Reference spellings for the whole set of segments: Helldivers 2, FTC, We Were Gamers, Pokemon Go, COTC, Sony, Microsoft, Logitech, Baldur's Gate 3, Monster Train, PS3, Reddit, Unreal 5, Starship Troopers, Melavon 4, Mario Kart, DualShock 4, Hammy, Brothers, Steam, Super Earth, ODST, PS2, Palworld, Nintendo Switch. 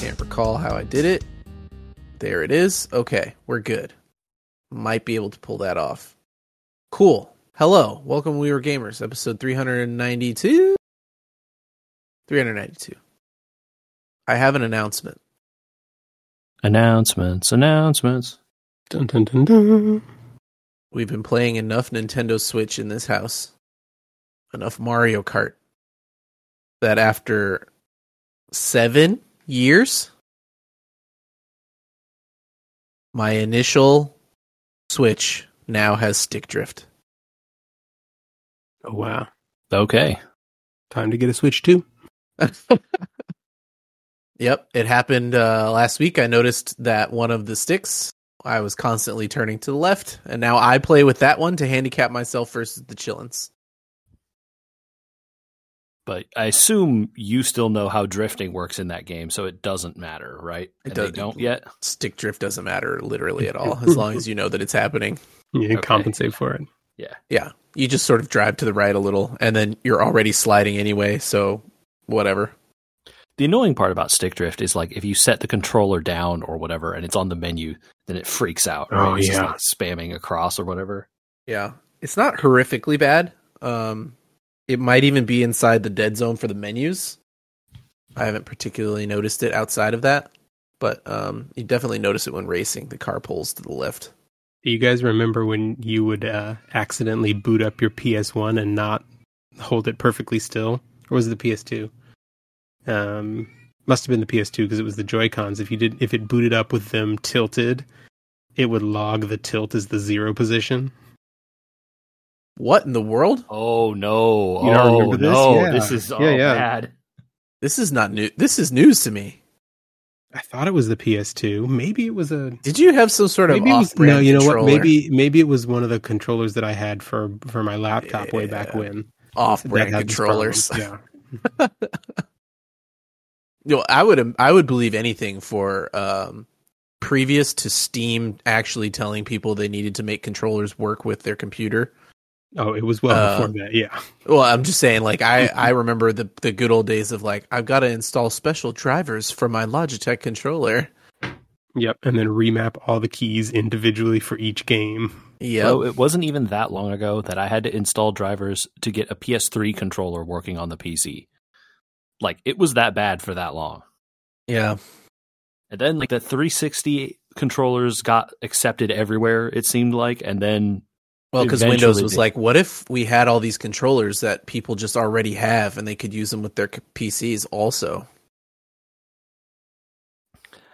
can't recall how I did it. There it is. Okay, we're good. Might be able to pull that off. Cool. Hello. Welcome to We Were Gamers, episode 392. 392. I have an announcement. Announcements. Dun, dun, dun, dun. We've been playing enough Nintendo Switch in this house, enough Mario Kart, that after 7 years, my initial Switch now has stick drift. Oh, wow. Okay. Time to get a Switch, too. Yep, it happened last week. I noticed that one of the sticks, I was constantly turning to the left, and now I play with that one to handicap myself versus the chillins. But I assume you still know how drifting works in that game, so it doesn't matter, right? It doesn't yet? Stick drift doesn't matter literally at all, as long as you know that it's happening. You can compensate for it. Yeah. Yeah. You just sort of drive to the right a little, and then you're already sliding anyway, so whatever. The annoying part about stick drift is, like, if you set the controller down or whatever, and it's on the menu, then it freaks out. Right? Oh, it's just, like, spamming across or whatever. Yeah. It's not horrifically bad. It might even be inside the dead zone for the menus. I haven't particularly noticed it outside of that, but you definitely notice it when racing. The car pulls to the left. Do you guys remember when you would accidentally boot up your PS1 and not hold it perfectly still? Or was it the PS2? Must have been the PS2 because it was the Joy-Cons. If it booted up with them tilted, it would log the tilt as the zero position. What in the world? Oh, no. You don't remember this? No. Yeah. This is bad. This is not new. This is news to me. I thought it was the PS2. Maybe it was a... Did you have some sort of off-brand controller? No, you know what? Maybe it was one of the controllers that I had for my laptop way back when. Off-brand controllers. Yeah. You know, I would believe anything for previous to Steam actually telling people they needed to make controllers work with their computer. Oh, it was well before that, yeah. Well, I'm just saying, like, I remember the good old days of, like, I've got to install special drivers for my Logitech controller. Yep, and then remap all the keys individually for each game. Yeah, so it wasn't even that long ago that I had to install drivers to get a PS3 controller working on the PC. Like, it was that bad for that long. Yeah. And then, like, the 360 controllers got accepted everywhere, it seemed like, and then... Well, because Windows was like, what if we had all these controllers that people just already have and they could use them with their PCs also?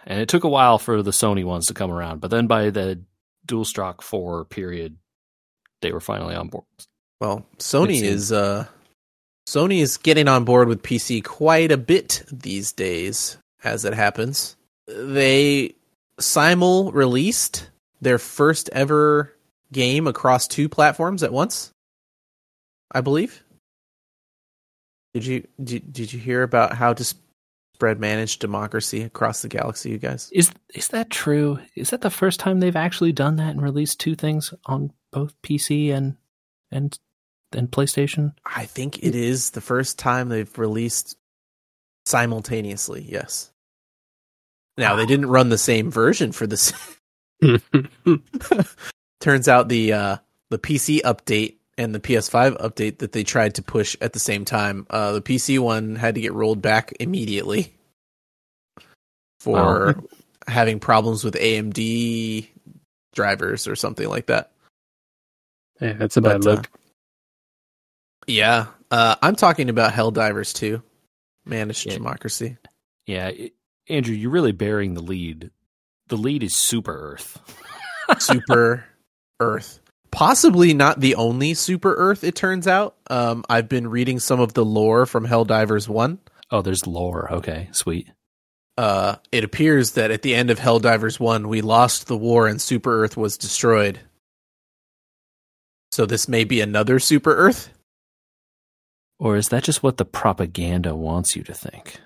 And it took a while for the Sony ones to come around, but then by the DualShock 4 period, they were finally on board. Well, Sony is getting on board with PC quite a bit these days, as it happens. They simul-released their first ever... game across two platforms at once, I believe. Did you hear about how to spread managed democracy across the galaxy, you guys? Is that true? Is that the first time they've actually done that and released two things on both PC and PlayStation? I think it is the first time they've released simultaneously. Yes. Now they didn't run the same version for this. Turns out the PC update and the PS5 update that they tried to push at the same time, the PC one had to get rolled back immediately for having problems with AMD drivers or something like that. Yeah, that's a bad look. I'm talking about Helldivers 2, Managed Democracy. Yeah, Andrew, you're really bearing the lead. The lead is Super Earth. Super Earth. Possibly not the only Super Earth, it turns out. I've been reading some of the lore from Helldivers 1. Oh, there's lore. Okay, sweet. It appears that at the end of Helldivers 1, we lost the war and Super Earth was destroyed. So this may be another Super Earth? Or is that just what the propaganda wants you to think?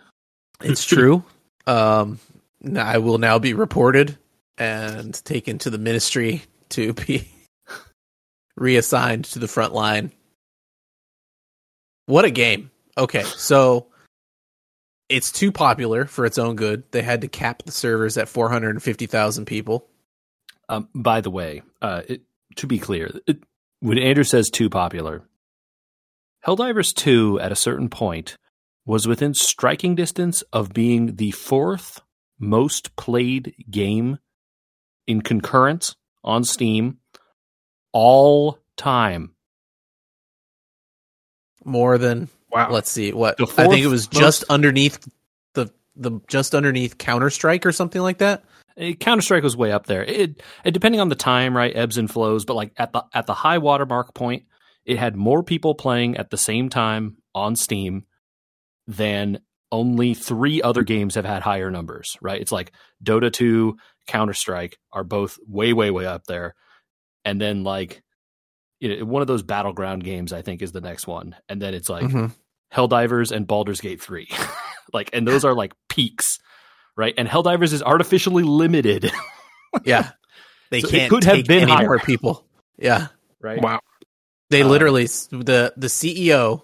It's true. I will now be reported and taken to the ministry to be reassigned to the front line. What a game. Okay, so It's too popular for its own good. They had to cap the servers at 450,000 people. By the way, to be clear, when Andrew says too popular, Helldivers 2 at a certain point was within striking distance of being the fourth most played game in concurrence on Steam all time. More than, wow. Let's see what, I think it was just underneath the just underneath Counter-Strike or something like that. Counter-Strike was way up there. It depending on the time, right, ebbs and flows, but like at the high watermark point, it had more people playing at the same time on Steam than only three other games have had higher numbers, right? It's like Dota 2, Counter-Strike are both way, way, way up there. And then like, you know, one of those battleground games, I think, is the next one. And then it's like Helldivers and Baldur's Gate 3. Like, and those are like peaks, right? And Helldivers is artificially limited. Yeah. They so can't it could take have been any higher. More people. Yeah. Right. Wow. They literally, the CEO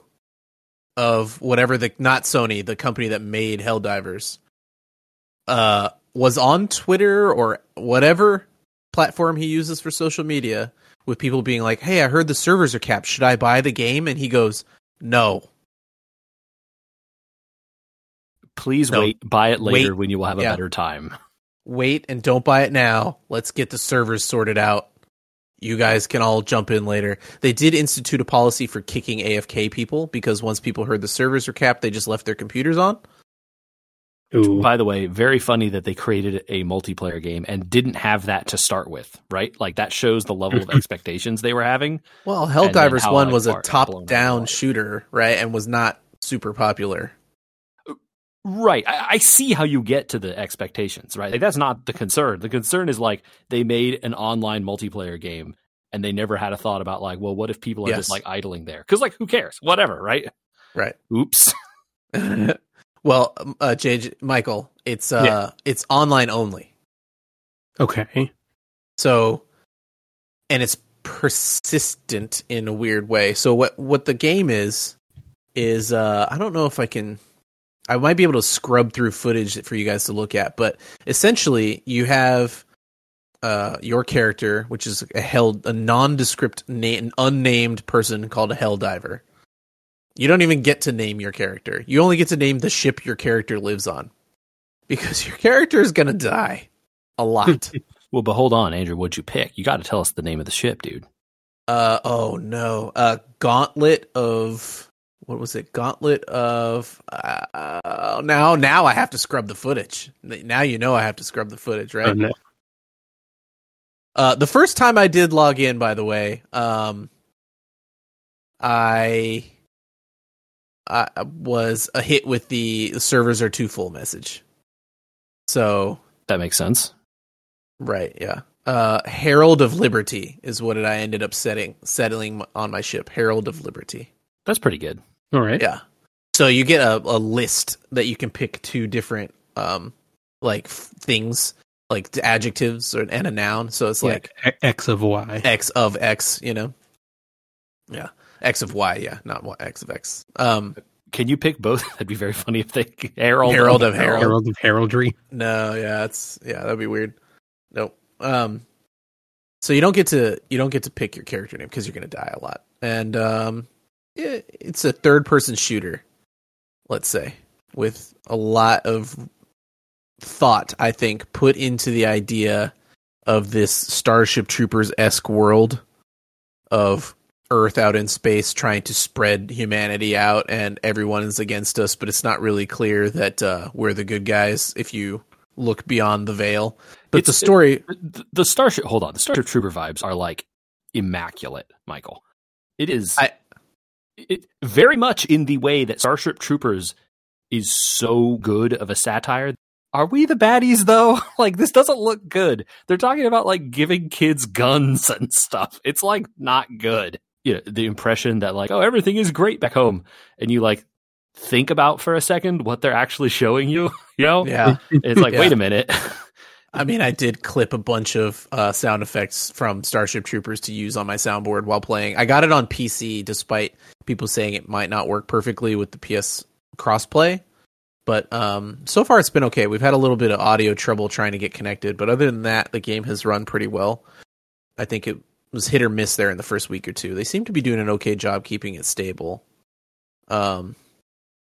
of whatever not Sony, the company that made Helldivers, was on Twitter or whatever platform he uses for social media with people being like, hey, I heard the servers are capped. Should I buy the game? And he goes, no. Please wait. Buy it later when you will have a better time. Wait and don't buy it now. Let's get the servers sorted out. You guys can all jump in later. They did institute a policy for kicking AFK people because once people heard the servers were capped, they just left their computers on. Ooh. By the way, very funny that they created a multiplayer game and didn't have that to start with, right? Like that shows the level of expectations they were having. Well, Helldivers 1 was a top-down shooter, right? And was not super popular. Right. I see how you get to the expectations, right? Like, that's not the concern. The concern is like they made an online multiplayer game and they never had a thought about like, well, what if people are just like idling there? Because like, who cares? Whatever, right? Right. Oops. Well, JJ, Michael, it's online only. Okay. So, and it's persistent in a weird way. So what the game is I don't know if I might be able to scrub through footage for you guys to look at, but essentially you have your character, which is a nondescript, unnamed person called a Helldiver. You don't even get to name your character. You only get to name the ship your character lives on, because your character is going to die a lot. Well, but hold on, Andrew, what'd you pick? You got to tell us the name of the ship, dude. Gauntlet of... What was it? Gauntlet of... now I have to scrub the footage. Now you know I have to scrub the footage, right? Oh, no. The first time I did log in, by the way, I was a hit with the servers are too full message. So... That makes sense. Right, yeah. Herald of Liberty is what I ended up settling on my ship. Herald of Liberty. That's pretty good. All right. Yeah. So you get a list that you can pick two different things, like adjectives and a noun. So it's like X of Y. X of X, you know? Yeah. X of Y, yeah. Not Y, X of X. Can you pick both? That'd be very funny if they... Herald of Heraldry. No, yeah. That'd be weird. Nope. So you don't get to pick your character name because you're going to die a lot. And... it's a third-person shooter, let's say, with a lot of thought, I think, put into the idea of this Starship Troopers-esque world of Earth out in space trying to spread humanity out, and everyone is against us, but it's not really clear that we're the good guys if you look beyond the veil. But the story... The Starship Trooper vibes are, like, immaculate, Michael. It is... It very much in the way that Starship Troopers is so good of a satire. Are we the baddies, though? Like, this doesn't look good. They're talking about, like, giving kids guns and stuff. It's, like, not good. You know, the impression that, like, oh, everything is great back home. And you, like, think about for a second what they're actually showing you, you know? Yeah. It's like, wait a minute. I mean, I did clip a bunch of sound effects from Starship Troopers to use on my soundboard while playing. I got it on PC, despite people saying it might not work perfectly with the PS crossplay. But so far it's been okay. We've had a little bit of audio trouble trying to get connected, but other than that, the game has run pretty well. I think it was hit or miss there in the first week or two. They seem to be doing an okay job keeping it stable. The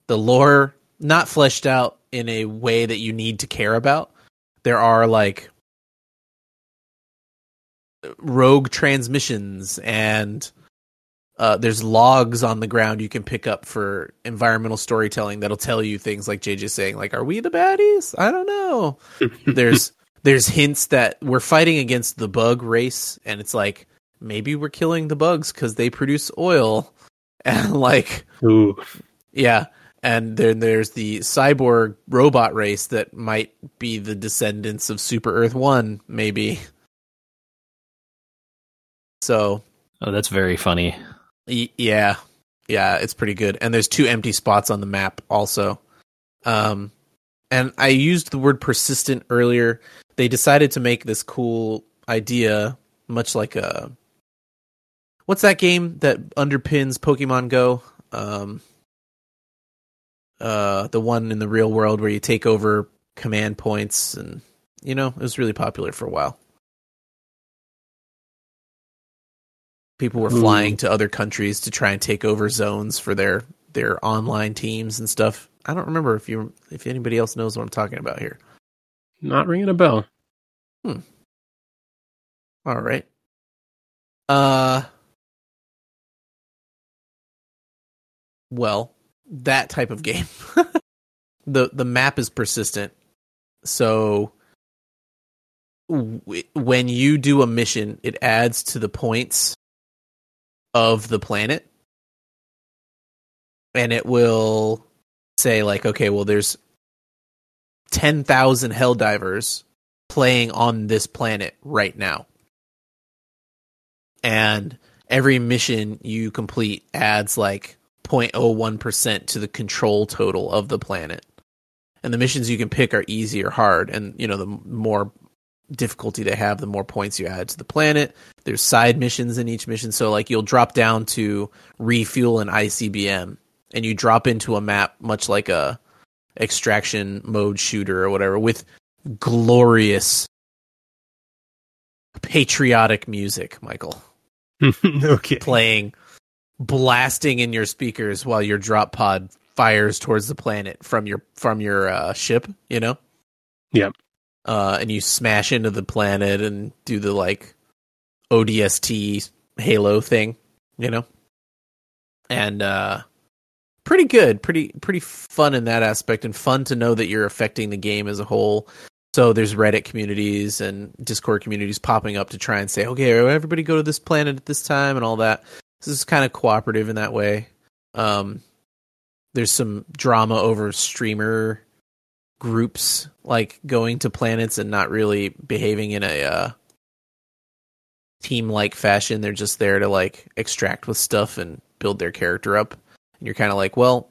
lore, not fleshed out in a way that you need to care about. There are, like, rogue transmissions, and there's logs on the ground you can pick up for environmental storytelling that'll tell you things like JJ saying, like, are we the baddies? I don't know. There's hints that we're fighting against the bug race, and it's like, maybe we're killing the bugs because they produce oil. And, like, ooh. Yeah. And then there's the cyborg robot race that might be the descendants of Super Earth 1, maybe. So. Oh, that's very funny. Yeah. Yeah, it's pretty good. And there's 2 empty spots on the map also. And I used the word persistent earlier. They decided to make this cool idea, much like a... What's that game that underpins Pokemon Go? The one in the real world where you take over command points, and, you know, it was really popular for a while. People were flying to other countries to try and take over zones for their online teams and stuff. I don't remember if anybody else knows what I'm talking about here. Not ringing a bell. All right. Well, that type of game. The map is persistent. So when you do a mission, it adds to the points of the planet. And it will say, like, okay, well, there's 10,000 Helldivers playing on this planet right now. And every mission you complete adds, like, 0.01% to the control total of the planet. And the missions you can pick are easy or hard. And, you know, the more difficulty they have, the more points you add to the planet. There's side missions in each mission. So, like, you'll drop down to refuel an ICBM, and you drop into a map much like a extraction mode shooter or whatever, with glorious patriotic music, Michael. Okay. Playing, blasting in your speakers while your drop pod fires towards the planet from your ship, you know? Yep. And you smash into the planet and do the, like, ODST Halo thing, you know? And pretty good, pretty fun in that aspect, and fun to know that you're affecting the game as a whole. So there's Reddit communities and Discord communities popping up to try and say, okay, everybody go to this planet at this time and all that. This is kind of cooperative in that way. There's some drama over streamer groups, like, going to planets and not really behaving in a team-like fashion. They're just there to, like, extract with stuff and build their character up. And you're kind of like, well,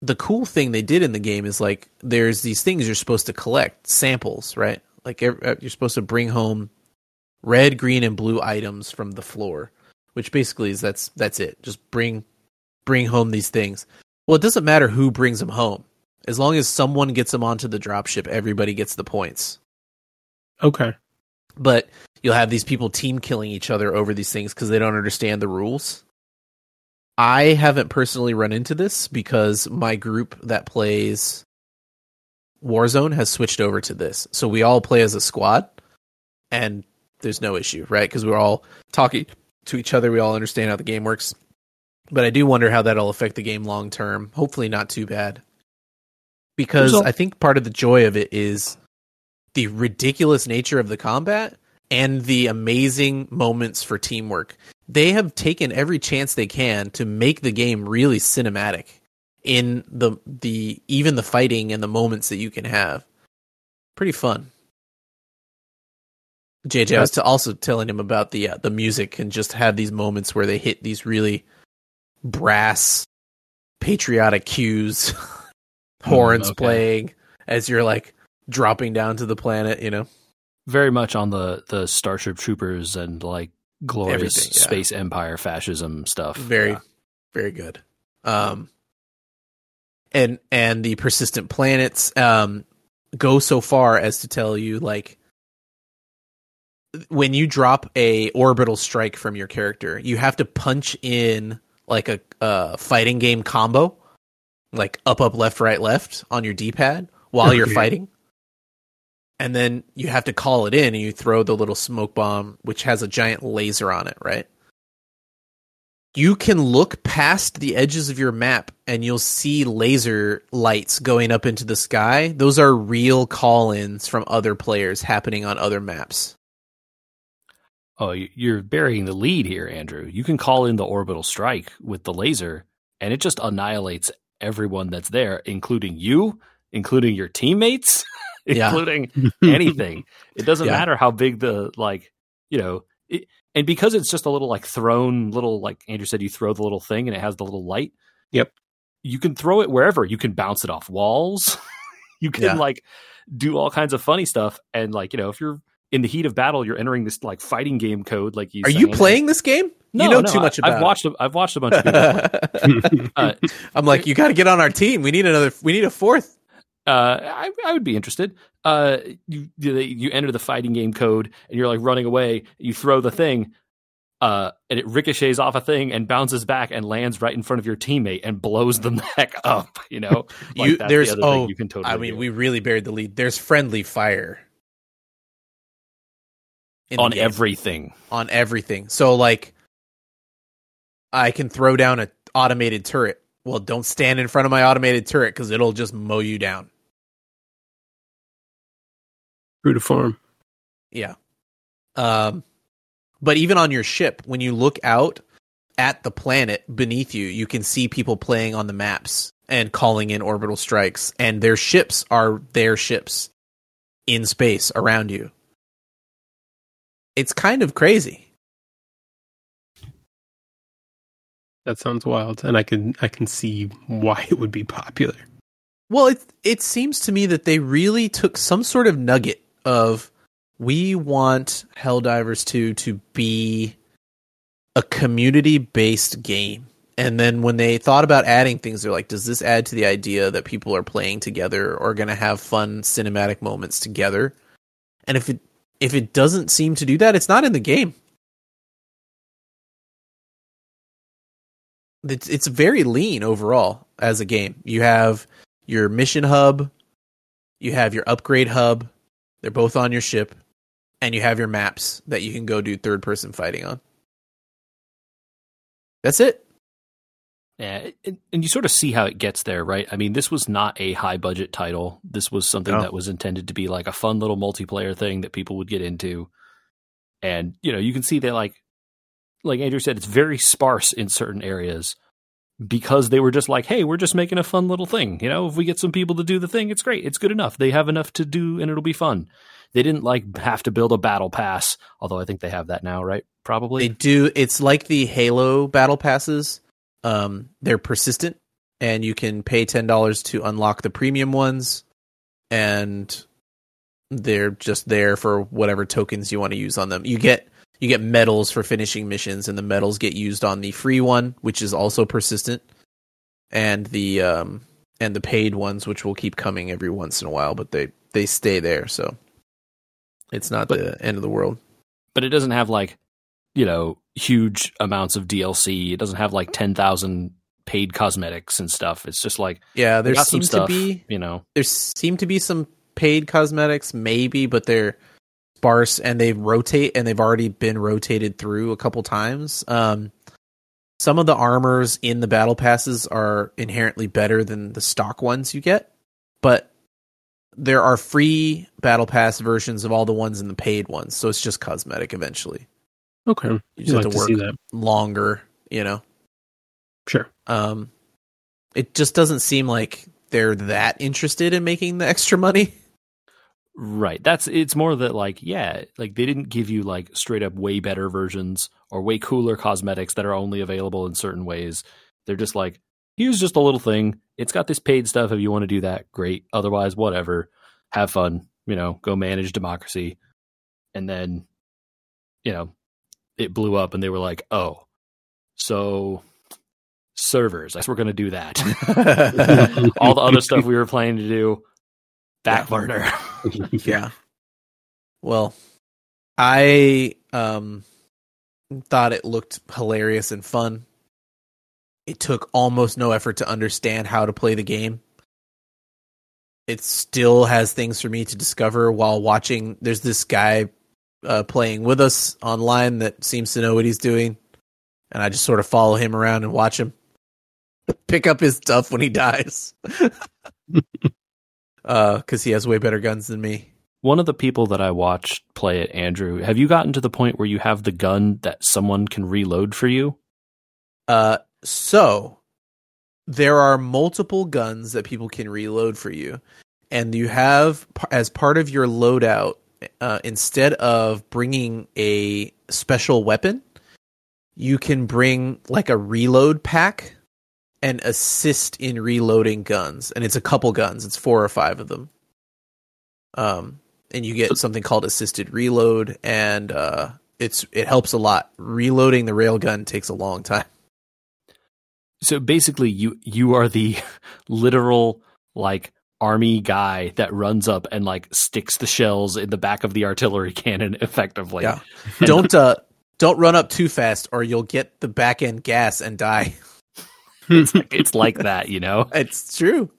the cool thing they did in the game is, like, there's these things you're supposed to collect, samples, right? Like, you're supposed to bring home red, green, and blue items from the floor. Which basically is that's it. Just bring home these things. Well, it doesn't matter who brings them home. As long as someone gets them onto the dropship, everybody gets the points. Okay. But you'll have these people team killing each other over these things because they don't understand the rules. I haven't personally run into this because my group that plays Warzone has switched over to this. So we all play as a squad, and there's no issue, right? Because we're all talking to each other, we all understand how the game works. But I do wonder how that'll affect the game long term. Hopefully not too bad. Because I think part of the joy of it is the ridiculous nature of the combat and the amazing moments for teamwork. They have taken every chance they can to make the game really cinematic in the even the fighting and the moments that you can have. Pretty fun. JJ, I was also telling him about the music, and just have these moments where they hit these really brass, patriotic cues, horns playing as you're, like, dropping down to the planet, you know? Very much on the Starship Troopers and, like, glorious space empire fascism stuff. Very good. and the persistent planets go so far as to tell you, like, when you drop a orbital strike from your character, you have to punch in like a fighting game combo, like up, left, right, left on your D-pad while you're fighting. And then you have to call it in and you throw the little smoke bomb, which has a giant laser on it, right? You can look past the edges of your map and you'll see laser lights going up into the sky. Those are real call-ins from other players happening on other maps. Oh, you're burying the lead here, Andrew. You can call in the orbital strike with the laser, and it just annihilates everyone that's there, including you, including your teammates, including anything. It doesn't matter how big the, like, you know... It, and because it's just a little, like, thrown little, like Andrew said, you throw the little thing and it has the little light. Yep. You can throw it wherever. You can bounce it off walls. You can, like, do all kinds of funny stuff. And, like, you know, if you're in the heat of battle, you're entering this, like, fighting game code. Like, you you playing this game? No, you know too much about it. I've watched a bunch of people. I'm like, you got to get on our team. We need a fourth. I would be interested. You enter the fighting game code and you're like running away. You throw the thing, and it ricochets off a thing and bounces back and lands right in front of your teammate and blows them back up. You know, like you can totally. I mean, we really buried the lead. There's friendly fire on everything. On everything. So like, I can throw down an automated turret. Well, don't stand in front of my automated turret because it'll just mow you down. True to farm. Yeah. But even on your ship, when you look out at the planet beneath you, you can see people playing on the maps and calling in orbital strikes, and their ships are their ships in space around you. It's kind of crazy. That sounds wild, and I can see why it would be popular. Well, it seems to me that they really took some sort of nugget of, we want Helldivers 2 to be a community-based game. And then when they thought about adding things, they're like, does this add to the idea that people are playing together or going to have fun cinematic moments together? And if it doesn't seem to do that, it's not in the game. It's very lean overall as a game. You have your mission hub, you have your upgrade hub, they're both on your ship, and you have your maps that you can go do third-person fighting on. That's it. Yeah, and you sort of see how it gets there, right? I mean, this was not a high-budget title. This was something that was intended to be like a fun little multiplayer thing that people would get into. And, you know, you can see they like Andrew said, it's very sparse in certain areas because they were just like, hey, we're just making a fun little thing. You know, if we get some people to do the thing, it's great. It's good enough. They have enough to do and it'll be fun. They didn't like have to build a battle pass, although I think they have that now, right? Probably. They do. It's like the Halo battle passes. They're persistent and you can pay $10 to unlock the premium ones. And they're just there for whatever tokens you want to use on them. You get medals for finishing missions, and the medals get used on the free one, which is also persistent, and the paid ones, which will keep coming every once in a while, but they stay there, so it's not the end of the world. But it doesn't have, like, you know, huge amounts of DLC. It doesn't have like 10,000 paid cosmetics and stuff. It's just like, yeah, there seems to be, you know, there seem to be some paid cosmetics, maybe, but they're sparse, and they rotate, and they've already been rotated through a couple times. Some of the armors in the battle passes are inherently better than the stock ones you get, but there are free battle pass versions of all the ones and the paid ones, so it's just cosmetic eventually. Okay, you just have to work longer, you know. Sure. It just doesn't seem like they're that interested in making the extra money. Right. It's more that, like, yeah, like they didn't give you like straight up way better versions or way cooler cosmetics that are only available in certain ways. They're just like, here's just a little thing. It's got this paid stuff. If you want to do that, great. Otherwise, whatever. Have fun. You know, go manage democracy. And then, you know, it blew up and they were like, oh, so servers. I guess we're going to do that. All the other stuff we were planning to do, back burner. Yeah. Well, I thought it looked hilarious and fun. It took almost no effort to understand how to play the game. It still has things for me to discover while watching. There's this guy playing with us online that seems to know what he's doing, and I just sort of follow him around and watch him pick up his stuff when he dies. Because he has way better guns than me. One of the people that I watched play it, Andrew, have you gotten to the point where you have the gun that someone can reload for you? So there are multiple guns that people can reload for you. And you have, as part of your loadout, instead of bringing a special weapon, you can bring like a reload pack and assist in reloading guns. And it's a couple guns. It's 4 or 5 of them. And you get something called assisted reload, and it helps a lot. Reloading the railgun takes a long time. So basically you are the literal like army guy that runs up and like sticks the shells in the back of the artillery cannon effectively. Yeah. Don't run up too fast or you'll get the back end gas and die. It's like that, you know? It's true.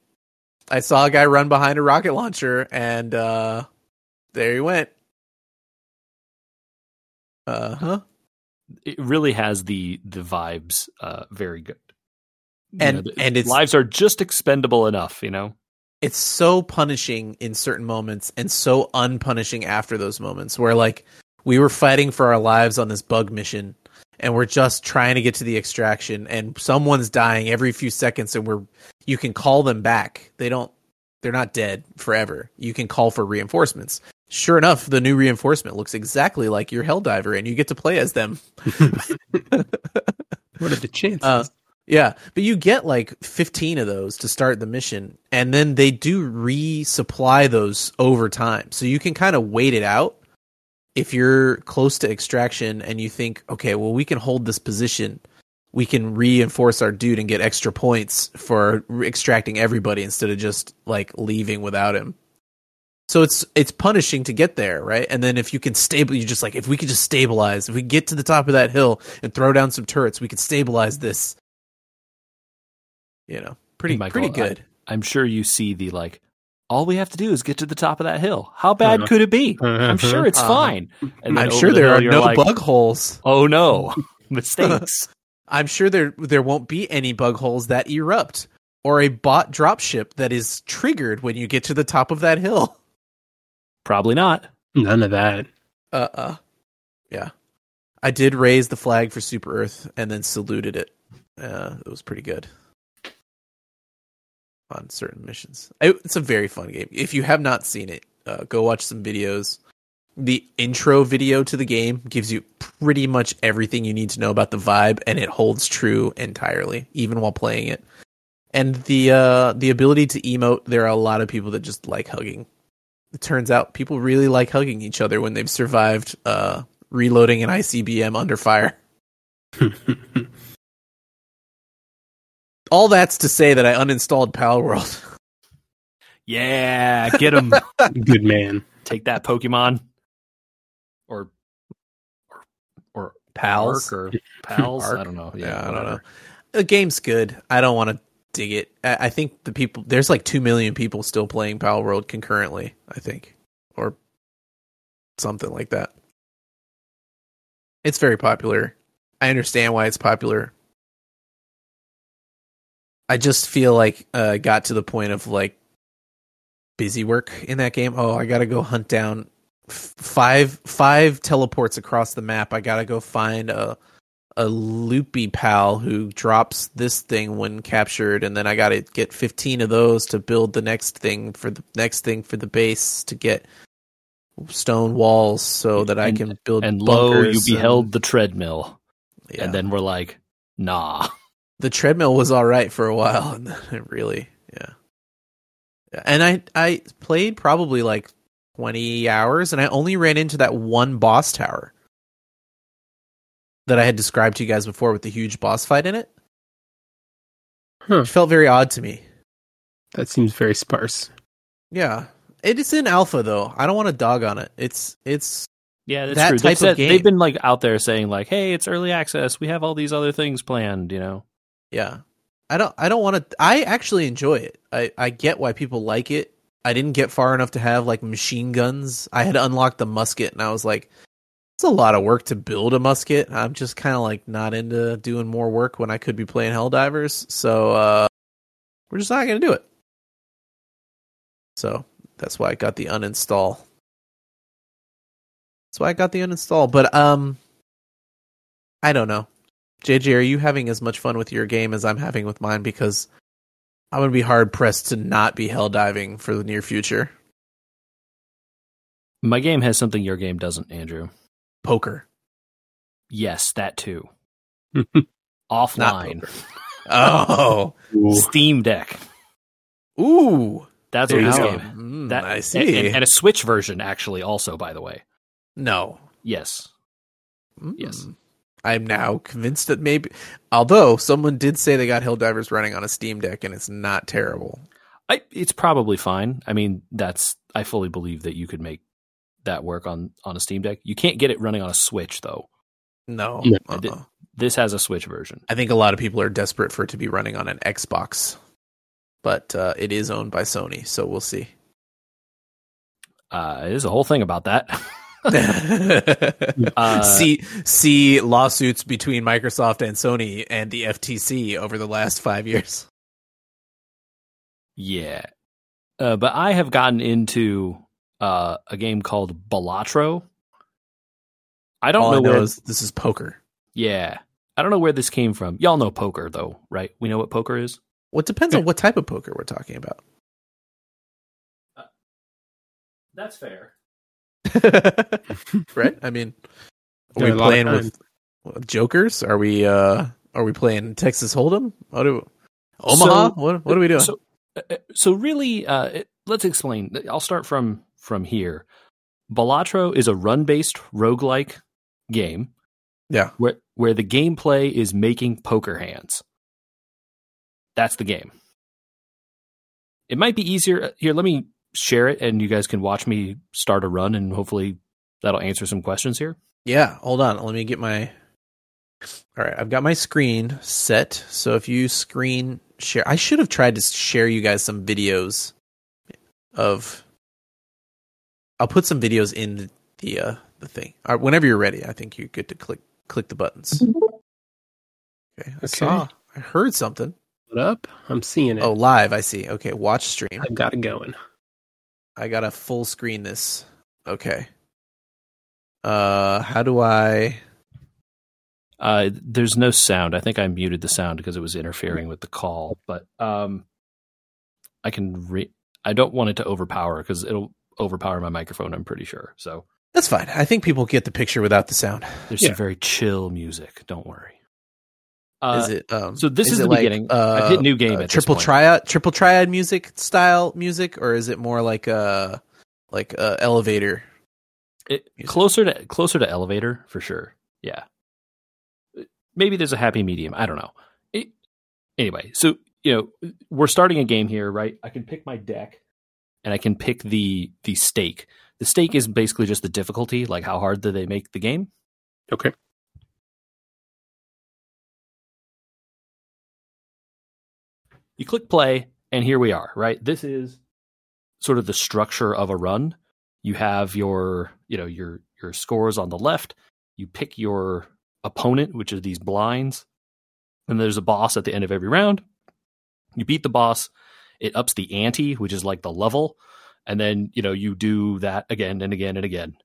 I saw a guy run behind a rocket launcher and there he went. Uh-huh. It really has the vibes very good. And you know, and its lives are just expendable enough, you know? It's so punishing in certain moments and so unpunishing after those moments where like we were fighting for our lives on this bug mission and we're just trying to get to the extraction and someone's dying every few seconds and you can call them back. They're not dead forever. You can call for reinforcements. Sure enough, the new reinforcement looks exactly like your Helldiver and you get to play as them. What are the chances? Yeah, but you get like 15 of those to start the mission, and then they do resupply those over time. So you can kind of wait it out if you're close to extraction and you think, okay, well, we can hold this position. We can reinforce our dude and get extra points for extracting everybody instead of just like leaving without him. So it's punishing to get there, right? And then if you can you're just like, if we could just stabilize, if we get to the top of that hill and throw down some turrets, we could stabilize this. You know, pretty good. I'm sure you see the like, all we have to do is get to the top of that hill. How bad could it be? I'm sure it's fine. And I'm sure there are no bug holes. Oh no, mistakes. I'm sure there won't be any bug holes that erupt or a bot dropship that is triggered when you get to the top of that hill. Probably not. None of that. Yeah. I did raise the flag for Super Earth and then saluted it. It was pretty good. On certain missions. It's a very fun game. If you have not seen it, go watch some videos. The intro video to the game gives you pretty much everything you need to know about the vibe, and it holds true entirely, even while playing it. And the ability to emote, there are a lot of people that just like hugging. It turns out people really like hugging each other when they've survived reloading an ICBM under fire. All that's to say that I uninstalled Palworld. Yeah, get him. Good man. Take that, Pokemon. Or Pals. Or Pals. Arc. I don't know. Yeah, I don't know. The game's good. I don't want to dig it. I think there's like 2 million people still playing Palworld concurrently, I think. Or something like that. It's very popular. I understand why it's popular. I just feel like I got to the point of like busy work in that game. Oh, I got to go hunt down five teleports across the map. I got to go find a loopy pal who drops this thing when captured. And then I got to get 15 of those to build the next thing for the base to get stone walls so that I can build. And lo, you beheld the treadmill. Yeah. And then we're like, nah. The treadmill was all right for a while, and then it really, yeah. And I played probably like 20 hours, and I only ran into that one boss tower that I had described to you guys before with the huge boss fight in it. It felt very odd to me. That seems very sparse. Yeah. It is in alpha, though. I don't want to dog on it. It's yeah, that's that true. Type of game. They've been like out there saying like, hey, it's early access. We have all these other things planned, you know? Yeah. I don't want to... I actually enjoy it. I get why people like it. I didn't get far enough to have like machine guns. I had unlocked the musket and I was like, it's a lot of work to build a musket. I'm just kind of like not into doing more work when I could be playing Helldivers. So we're just not going to do it. So that's why I got the uninstall. But I don't know. JJ, are you having as much fun with your game as I'm having with mine? Because I'm going to be hard pressed to not be helldiving for the near future. My game has something your game doesn't, Andrew. Poker. Yes, that too. Offline. Oh. Steam Deck. Ooh. That's what this game. I see. And a Switch version, actually, also, by the way. No. Yes. Mm. Yes. I'm now convinced that maybe... Although, someone did say they got Helldivers running on a Steam Deck, and it's not terrible. It's probably fine. I mean, I fully believe that you could make that work on a Steam Deck. You can't get it running on a Switch, though. No. Uh-uh. This has a Switch version. I think a lot of people are desperate for it to be running on an Xbox. But it is owned by Sony, so we'll see. There's a whole thing about that. See lawsuits between Microsoft and Sony and the FTC over the last 5 years. Yeah. But I have gotten into a game called Balatro. I don't know where... This is poker. Yeah. I don't know where this came from. Y'all know poker, though, right? We know what poker is? Well, it depends on what type of poker we're talking about. That's fair. Right? I mean, are we playing with jokers? Are we playing Texas Hold'em? Omaha? What are we doing? So really, let's explain. I'll start from here. Balatro is a run-based roguelike game. Yeah. Where the gameplay is making poker hands. That's the game. It might be easier. Here, let me share it, and you guys can watch me start a run, and hopefully that'll answer some questions here. Yeah, hold on. Let me get my... All right, I've got my screen set. So if you screen share... I should have tried to share you guys some videos of... I'll put some videos in the thing. All right, whenever you're ready, I think you're good to click the buttons. Okay, I heard something. Up, I'm seeing it. Oh, live, I see. Okay, watch stream. I've got it going. I gotta full screen this. Okay. How do I? There's no sound. I think I muted the sound because it was interfering with the call. But I can. I don't want it to overpower because it'll overpower my microphone. I'm pretty sure. So that's fine. I think people get the picture without the sound. There's some very chill music. Don't worry. Is it, so this is the beginning. I've hit new game at triple triad music style music, or is it more like elevator? Closer to elevator for sure. Yeah, maybe there's a happy medium. I don't know. Anyway, so we're starting a game here, right? I can pick my deck, and I can pick the stake. The stake is basically just the difficulty, like how hard do they make the game? Okay. You click play, and here we are, right? This is sort of the structure of a run. You have your scores on the left. You pick your opponent, which are these blinds. And there's a boss at the end of every round. You beat the boss. It ups the ante, which is like the level. And then, you do that again and again and again.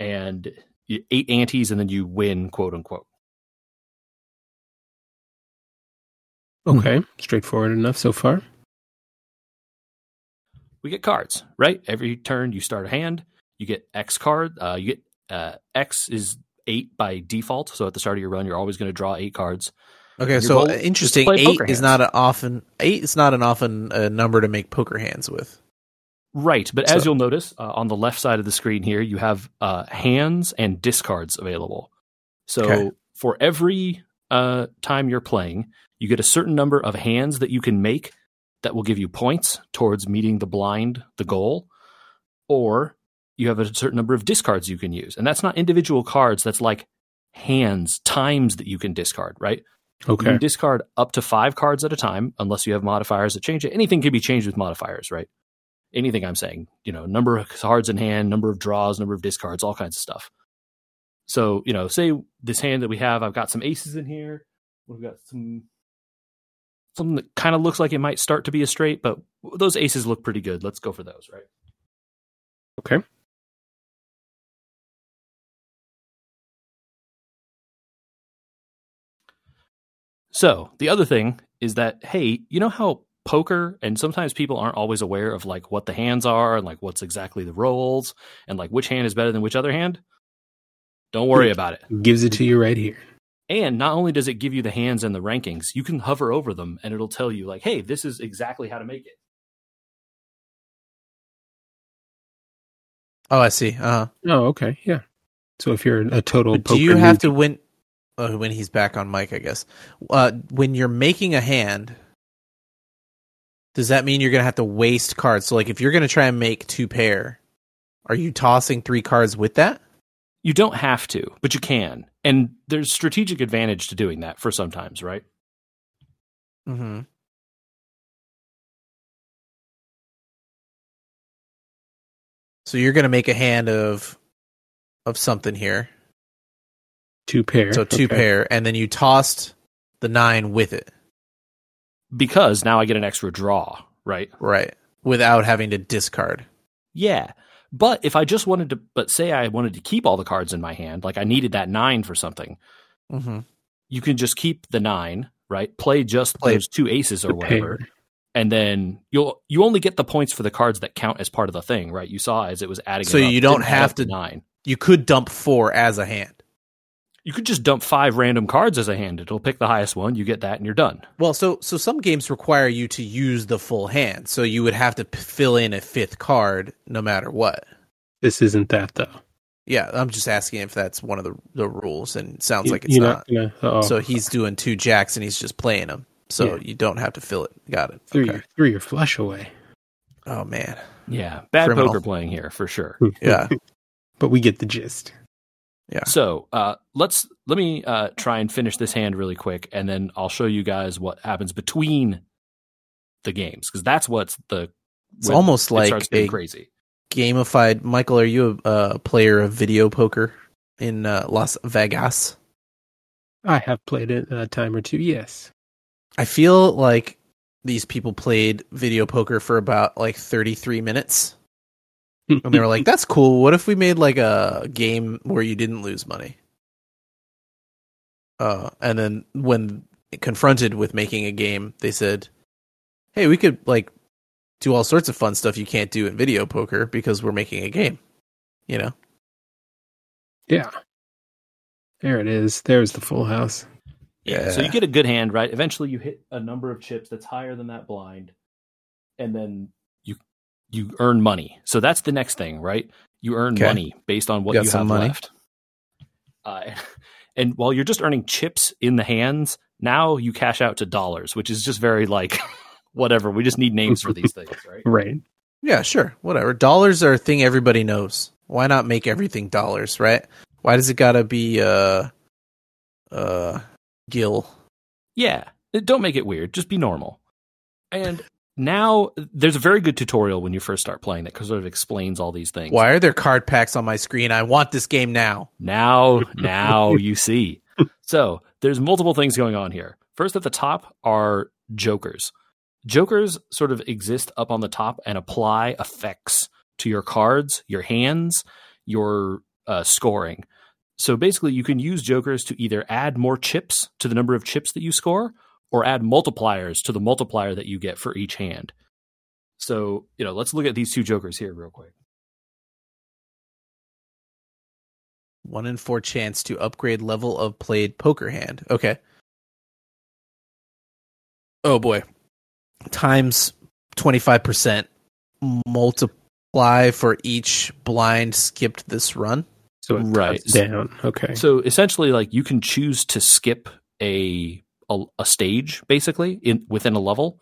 And 8 antes, and then you win, quote unquote. Okay, straightforward enough so far. We get cards, right? Every turn you start a hand, you get X card. X is 8 by default, so at the start of your run, you're always going to draw 8 cards. Okay, so interesting. 8 is not often a number to make poker hands with. Right, but as you'll notice on the left side of the screen here, you have hands and discards available. So for every time you're playing, you get a certain number of hands that you can make that will give you points towards meeting the blind, the goal, or you have a certain number of discards you can use. And that's not individual cards. That's like hands, times that you can discard, right? Okay. You can discard up to 5 cards at a time unless you have modifiers that change it. Anything can be changed with modifiers, right? Anything I'm saying, you know, number of cards in hand, number of draws, number of discards, all kinds of stuff. So, you know, say this hand that we have, I've got some aces in here. We've got something that kind of looks like it might start to be a straight, but those aces look pretty good. Let's go for those, right? Okay. So the other thing is that, hey, you know how poker, and sometimes people aren't always aware of like what the hands are and like what's exactly the roles and like which hand is better than which other hand? Don't worry about it. Gives it to you right here. And not only does it give you the hands and the rankings, you can hover over them and it'll tell you like, hey, this is exactly how to make it. Oh, I see. Oh, okay. Yeah. So if you're a total poker... Do you have to win... Oh, when he's back on mic, I guess. When you're making a hand, does that mean you're going to have to waste cards? So, like, if you're going to try and make 2 pair, are you tossing 3 cards with that? You don't have to, but you can. And there's strategic advantage to doing that for sometimes, right? Mm-hmm. So you're going to make a hand of something here. 2 pair. So 2 pair, and then you tossed the 9 with it. Because now I get an extra draw, right? Right. Without having to discard. Yeah. But if I just wanted to, but say I wanted to keep all the cards in my hand, like I needed that 9 for something, mm-hmm. You can just keep the 9, right? Play just those 2 aces or whatever. Pair. And then you only get the points for the cards that count as part of the thing, right? You saw as it was adding. So you don't have to 9. You could dump 4 as a hand. You could just dump 5 random cards as a hand. It'll pick the highest one. You get that, and you're done. Well, so some games require you to use the full hand, so you would have to fill in a 5th card no matter what. This isn't that, though. Yeah, I'm just asking if that's one of the rules, and it sounds like it's not. So he's doing 2 jacks, and he's just playing them, so you don't have to fill it. Got it. Threw your flush away. Oh, man. Yeah, bad poker playing here, for sure. Yeah. But we get the gist. Yeah. So let me try and finish this hand really quick, and then I'll show you guys what happens between the games, because that's what's it's almost like a crazy gamified. Michael, are you a player of video poker in Las Vegas? I have played it a time or two. Yes, I feel like these people played video poker for about like 33 minutes. And they were like, that's cool. What if we made like a game where you didn't lose money? And then when confronted with making a game, they said, hey, we could like do all sorts of fun stuff you can't do in video poker because we're making a game, you know? Yeah. There it is. There's the full house. Yeah. So you get a good hand, right? Eventually you hit a number of chips that's higher than that blind. And then you earn money. So that's the next thing, right? You earn money based on what you have left. And while you're just earning chips in the hands, now you cash out to dollars, which is just very like, whatever. We just need names for these things, right? Right. Yeah, sure. Whatever. Dollars are a thing everybody knows. Why not make everything dollars, right? Why does it gotta be Gil? Yeah. Don't make it weird. Just be normal. And... Now, there's a very good tutorial when you first start playing that sort of explains all these things. Why are there card packs on my screen? I want this game now. Now you see. So, there's multiple things going on here. First at the top are jokers. Jokers sort of exist up on the top and apply effects to your cards, your hands, your scoring. So basically, you can use jokers to either add more chips to the number of chips that you score, or add multipliers to the multiplier that you get for each hand. So, you know, let's look at these 2 jokers here real quick. 1 in 4 chance to upgrade level of played poker hand. Okay. Oh, boy. Times 25%. Multiply for each blind skipped this run. So it cuts down. Okay. So essentially, like, you can choose to skip a stage basically within a level,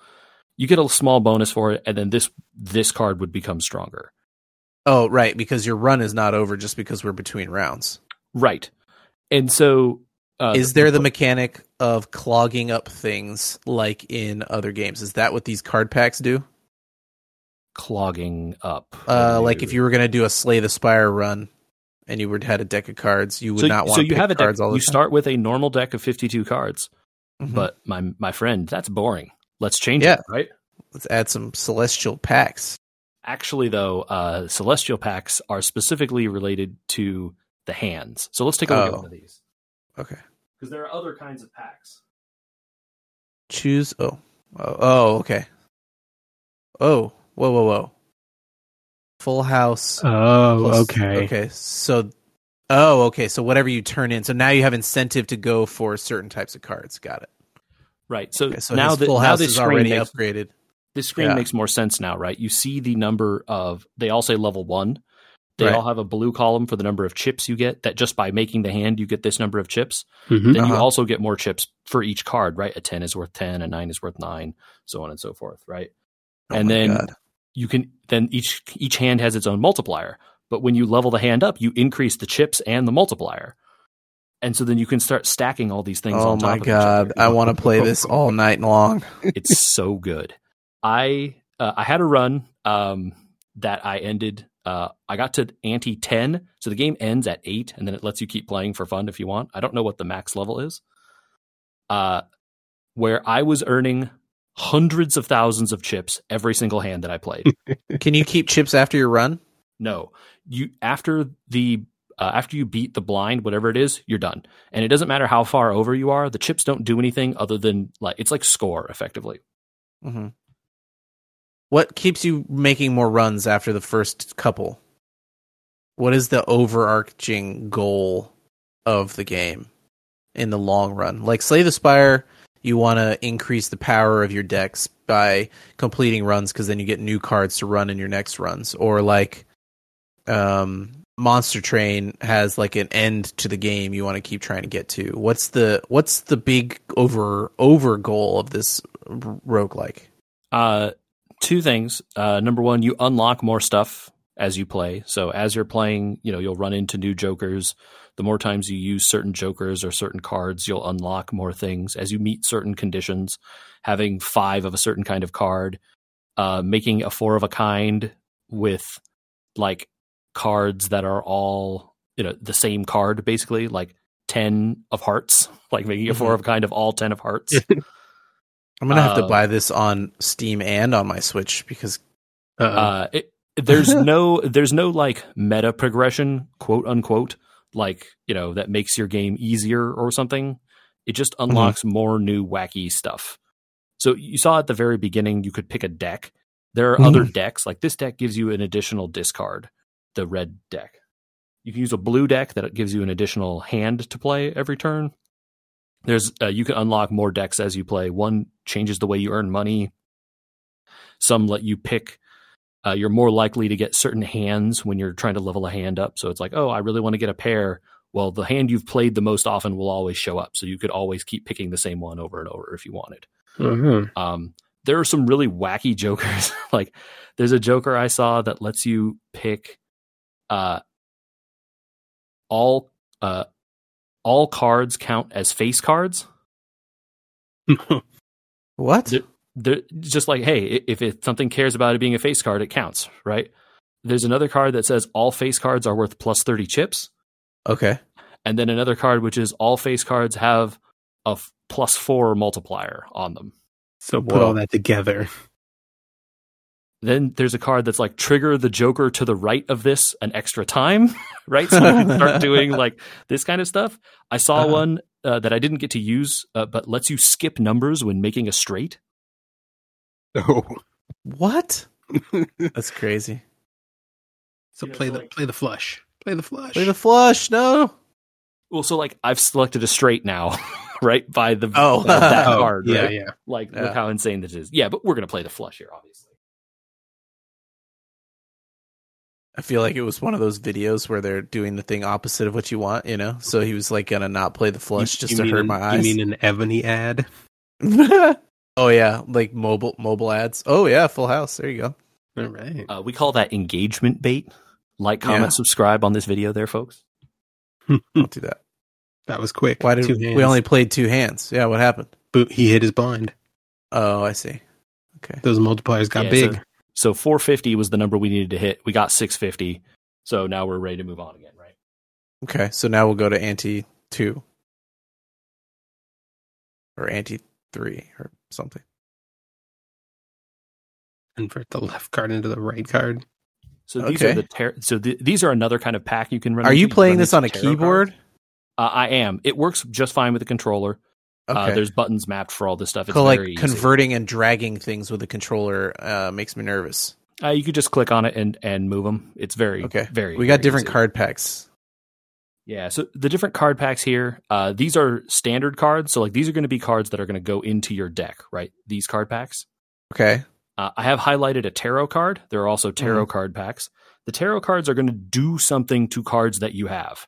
you get a small bonus for it, and then this card would become stronger. Oh, right, because your run is not over just because we're between rounds. Right. And so is there the mechanic of clogging up things like in other games? Is that what these card packs do? Clogging up. Like if you were going to do a Slay the Spire run and you had a deck of cards, you would not want to pick cards all the time. You start with a normal deck of 52 cards. Mm-hmm. But my friend, that's boring. Let's change it, right? Let's add some celestial packs. Actually, though, celestial packs are specifically related to the hands. So let's take a look at one of these. Okay. Because there are other kinds of packs. Choose. Oh, okay. Oh, whoa. Full house. Oh, plus, okay. Okay. So, So whatever you turn in. So now you have incentive to go for certain types of cards. Got it. Right. So, okay, so now the full house is already upgraded. This screen makes more sense now, right? You see the number of, they all say level one. They all have a blue column for the number of chips you get, that just by making the hand, you get this number of chips. Mm-hmm. Then you also get more chips for each card, right? A 10 is worth 10, a 9 is worth 9, so on and so forth, right? Oh, and then you can, each hand has its own multiplier. But when you level the hand up, you increase the chips and the multiplier. And so then you can start stacking all these things on top of each other. Oh my God, I want to play this all night long. It's so good. I had a run that I ended. I got to ante 10, so the game ends at 8, and then it lets you keep playing for fun if you want. I don't know what the max level is. Where I was earning hundreds of thousands of chips every single hand that I played. Can you keep chips after your run? No, after you beat the blind, whatever it is, you're done, and it doesn't matter how far over you are. The chips don't do anything other than it's like score effectively. Mm-hmm. What keeps you making more runs after the first couple? What is the overarching goal of the game in the long run? Like Slay the Spire, you want to increase the power of your decks by completing runs because then you get new cards to run in your next runs. Or like Monster Train has like an end to the game you want to keep trying to get to. What's the big over goal of this roguelike? Two things. Number one, you unlock more stuff as you play. So as you're playing, you'll run into new jokers. The more times you use certain jokers or certain cards, you'll unlock more things. As you meet certain conditions, having 5 of a certain kind of card, making a 4 of a kind with like cards that are all, the same card, basically, like 10 of hearts, like making a 4 of a kind of all 10 of hearts. I'm going to have to buy this on Steam and on my Switch because there's no like meta progression, quote unquote, like, that makes your game easier or something. It just unlocks more new wacky stuff. So you saw at the very beginning, you could pick a deck. There are other decks, like this deck gives you an additional discard, the red deck. You can use a blue deck that gives you an additional hand to play every turn. There's you can unlock more decks as you play. One changes the way you earn money. Some let you pick. You're more likely to get certain hands when you're trying to level a hand up. So it's like, I really want to get a pair. Well, the hand you've played the most often will always show up. So you could always keep picking the same one over and over if you wanted. Mm-hmm. There are some really wacky jokers. Like there's a joker I saw that lets you pick all cards count as face cards. What? They're just like, hey, if something cares about it being a face card, it counts, right? There's another card that says all face cards are worth plus 30 chips. Okay. And then another card which is all face cards have a plus 4 multiplier on them. So put all that together. Then there's a card that's like trigger the joker to the right of this an extra time, right? So you can start doing like this kind of stuff. I saw one that I didn't get to use, but lets you skip numbers when making a straight. Oh, what? That's crazy. So play the flush. No. Well, so like I've selected a straight now, right? By the that card, yeah, right? Yeah. Like look how insane this is. Yeah, but we're gonna play the flush here, obviously. I feel like it was one of those videos where they're doing the thing opposite of what you want, you know? So he was like going to not play the flush just to hurt my eyes. You mean an Ebony ad? Oh, yeah. Like mobile ads. Oh, yeah. Full House. There you go. All right. We call that engagement bait. Like, comment, subscribe on this video there, folks. Don't do that. That was quick. Why did we only played two hands? Yeah, what happened? He hit his blind. Oh, I see. Okay. Those multipliers got big. So 450 was the number we needed to hit. We got 650. So now we're ready to move on again, right? Okay. So now we'll go to Ante 2. Or Ante 3 or something. Invert the left card into the right card. So these are these are another kind of pack you can run. Are you playing this on a keyboard? I am. It works just fine with the controller. Okay. There's buttons mapped for all this stuff. It's very converting easy. And dragging things with the controller makes me nervous. You could just click on it and move them. It's very. We got very different card packs. Yeah, so the different card packs here. These are standard cards. So these are going to be cards that are going to go into your deck, right? These card packs. Okay. I have highlighted a tarot card. There are also tarot card packs. The tarot cards are going to do something to cards that you have.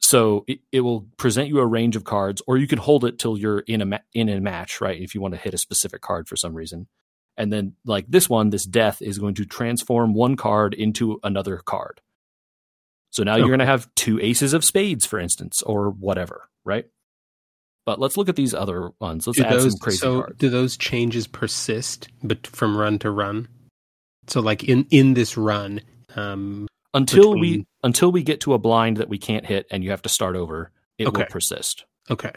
So it will present you a range of cards, or you can hold it till you're in a match, right? If you want to hit a specific card for some reason. And then like this one, this death is going to transform one card into another card. So now you're going to have two aces of spades, for instance, or whatever, right? But let's look at these other ones. Let's add some crazy cards. Do those changes persist but from run to run? So like in this run... Until we get to a blind that we can't hit and you have to start over, it will persist. Okay.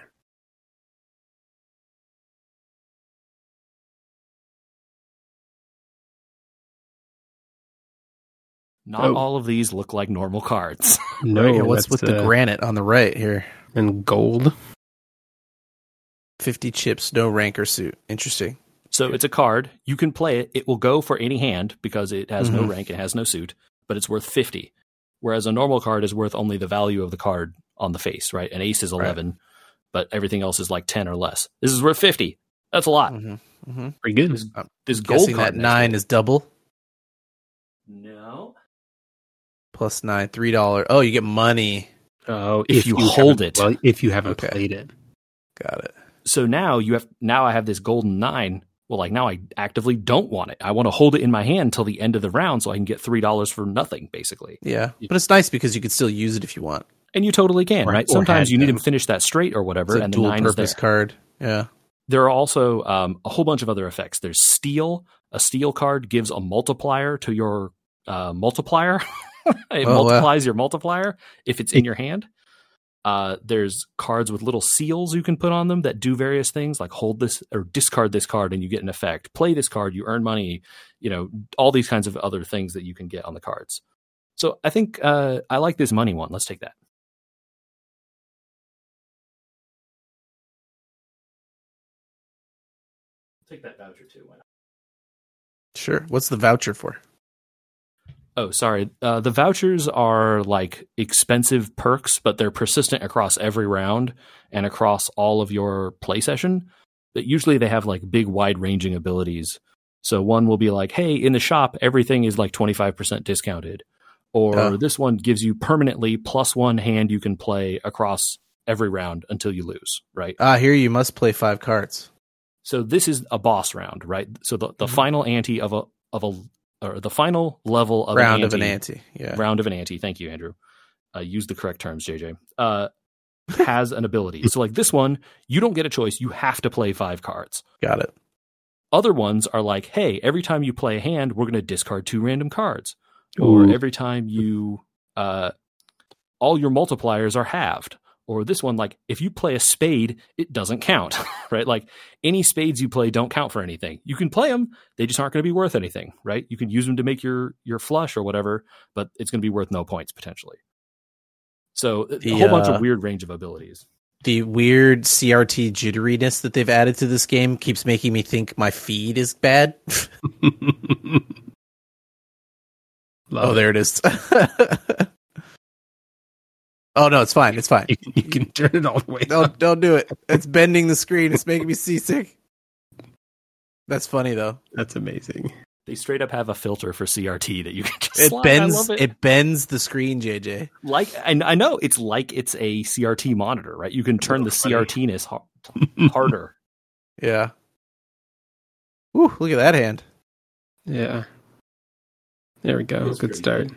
Not all of these look like normal cards. No, what's with the granite on the right here? And gold. 50 chips, no rank or suit. Interesting. So it's a card. You can play it. It will go for any hand because it has no rank, it has no suit, but it's worth 50. Whereas a normal card is worth only the value of the card on the face, right? An ace is 11, but everything else is like 10 or less. This is worth 50. That's a lot. Mm-hmm. Mm-hmm. Pretty good. This gold card. That 9 is double? No. Plus 9, $3. Oh, you get money. Oh, if you hold it. Well, if you haven't played it. Got it. So now I have this golden 9. Well, now I actively don't want it. I want to hold it in my hand till the end of the round so I can get $3 for nothing, basically. Yeah, but it's nice because you can still use it if you want. And you totally can, right? Sometimes you need to finish that straight or whatever. It's a dual-purpose card. Yeah. There are also a whole bunch of other effects. There's steel. A steel card gives a multiplier to your multiplier. It multiplies your multiplier if it's in your hand. There's cards with little seals you can put on them that do various things like hold this or discard this card and you get an effect. Play this card, you earn money, all these kinds of other things that you can get on the cards. So I think I like this money one. Let's take that. Take that voucher too. Why not? Sure. What's the voucher for? Oh, sorry. The vouchers are like expensive perks, but they're persistent across every round and across all of your play session. But usually they have like big wide-ranging abilities. So one will be like, hey, in the shop, everything is like 25% discounted. Or this one gives you permanently plus one hand you can play across every round until you lose, right? Here you must play 5 cards. So this is a boss round, right? So the final ante or the final level of round an ante. Round of an ante. Thank you, Andrew. Use the correct terms, JJ. Has an ability. So like this one, you don't get a choice. You have to play 5 cards. Got it. Other ones are like, hey, every time you play a hand, we're going to discard 2 random cards. Or every time you, all your multipliers are halved. Or this one, like if you play a spade, it doesn't count, right? Like any spades you play don't count for anything. You can play them. They just aren't going to be worth anything, right? You can use them to make your flush or whatever, but it's going to be worth no points potentially. So a whole bunch of weird range of abilities. The weird CRT jitteriness that they've added to this game keeps making me think my feed is bad. There it is. Oh, no, it's fine. It's fine. You can turn it all the way up. Don't do it. It's bending the screen. It's making me seasick. That's funny, though. That's amazing. They straight up have a filter for CRT that you can just slide. Bends, I love it. It bends the screen, JJ. Like, and I know it's like it's a CRT monitor, right? You can turn the CRT-ness harder. Yeah. Ooh, look at that hand. Yeah. There we go. That's good start. Good.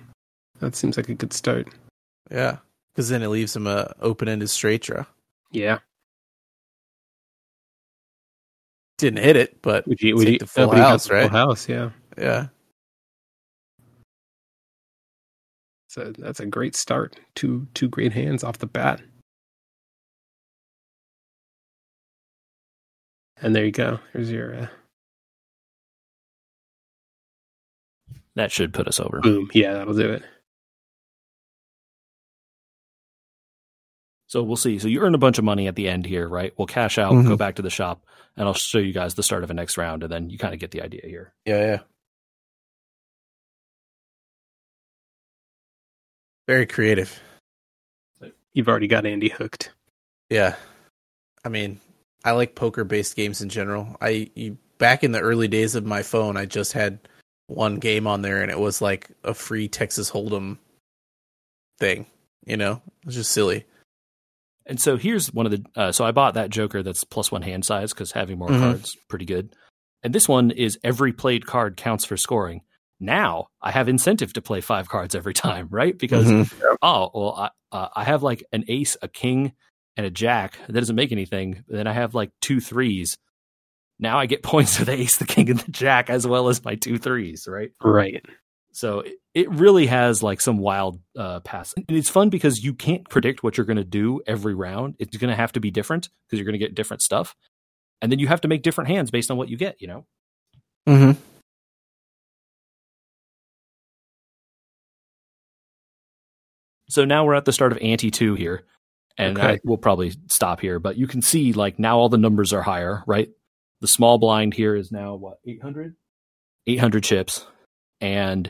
That seems like a good start. Yeah. Because then it leaves him an open-ended straight draw. Yeah. Didn't hit it, but would you the full house, right? Full house, yeah. Yeah. So that's a great start. Two great hands off the bat. And there you go. Here's your... That should put us over. Boom. Yeah, that'll do it. So we'll see. So you earn a bunch of money at the end here, right? We'll cash out, go back to the shop, and I'll show you guys the start of the next round, and then you kind of get the idea here. Yeah, yeah. Very creative. You've already got Andy hooked. Yeah. I mean, I like poker-based games in general. Back in the early days of my phone, I just had one game on there, and it was like a free Texas Hold'em thing. You know? It was just silly. And so here's one of the, so I bought that Joker that's +1 hand size because having more cards, pretty good. And this one is every played card counts for scoring. Now I have incentive to play 5 cards every time, right? Because, I have like an ace, a king, and a jack. That doesn't make anything. Then I have like 2 3s. Now I get points for the ace, the king, and the jack, as well as my 2 3s, right? Right. So it really has like some wild pass. And it's fun because you can't predict what you're going to do every round. It's going to have to be different because you're going to get different stuff. And then you have to make different hands based on what you get, you know? Mm-hmm. So now we're at the start of Ante 2 here. And okay. We'll probably stop here. But you can see like now all the numbers are higher, right? The small blind here is now, what, 800? 800 chips. And,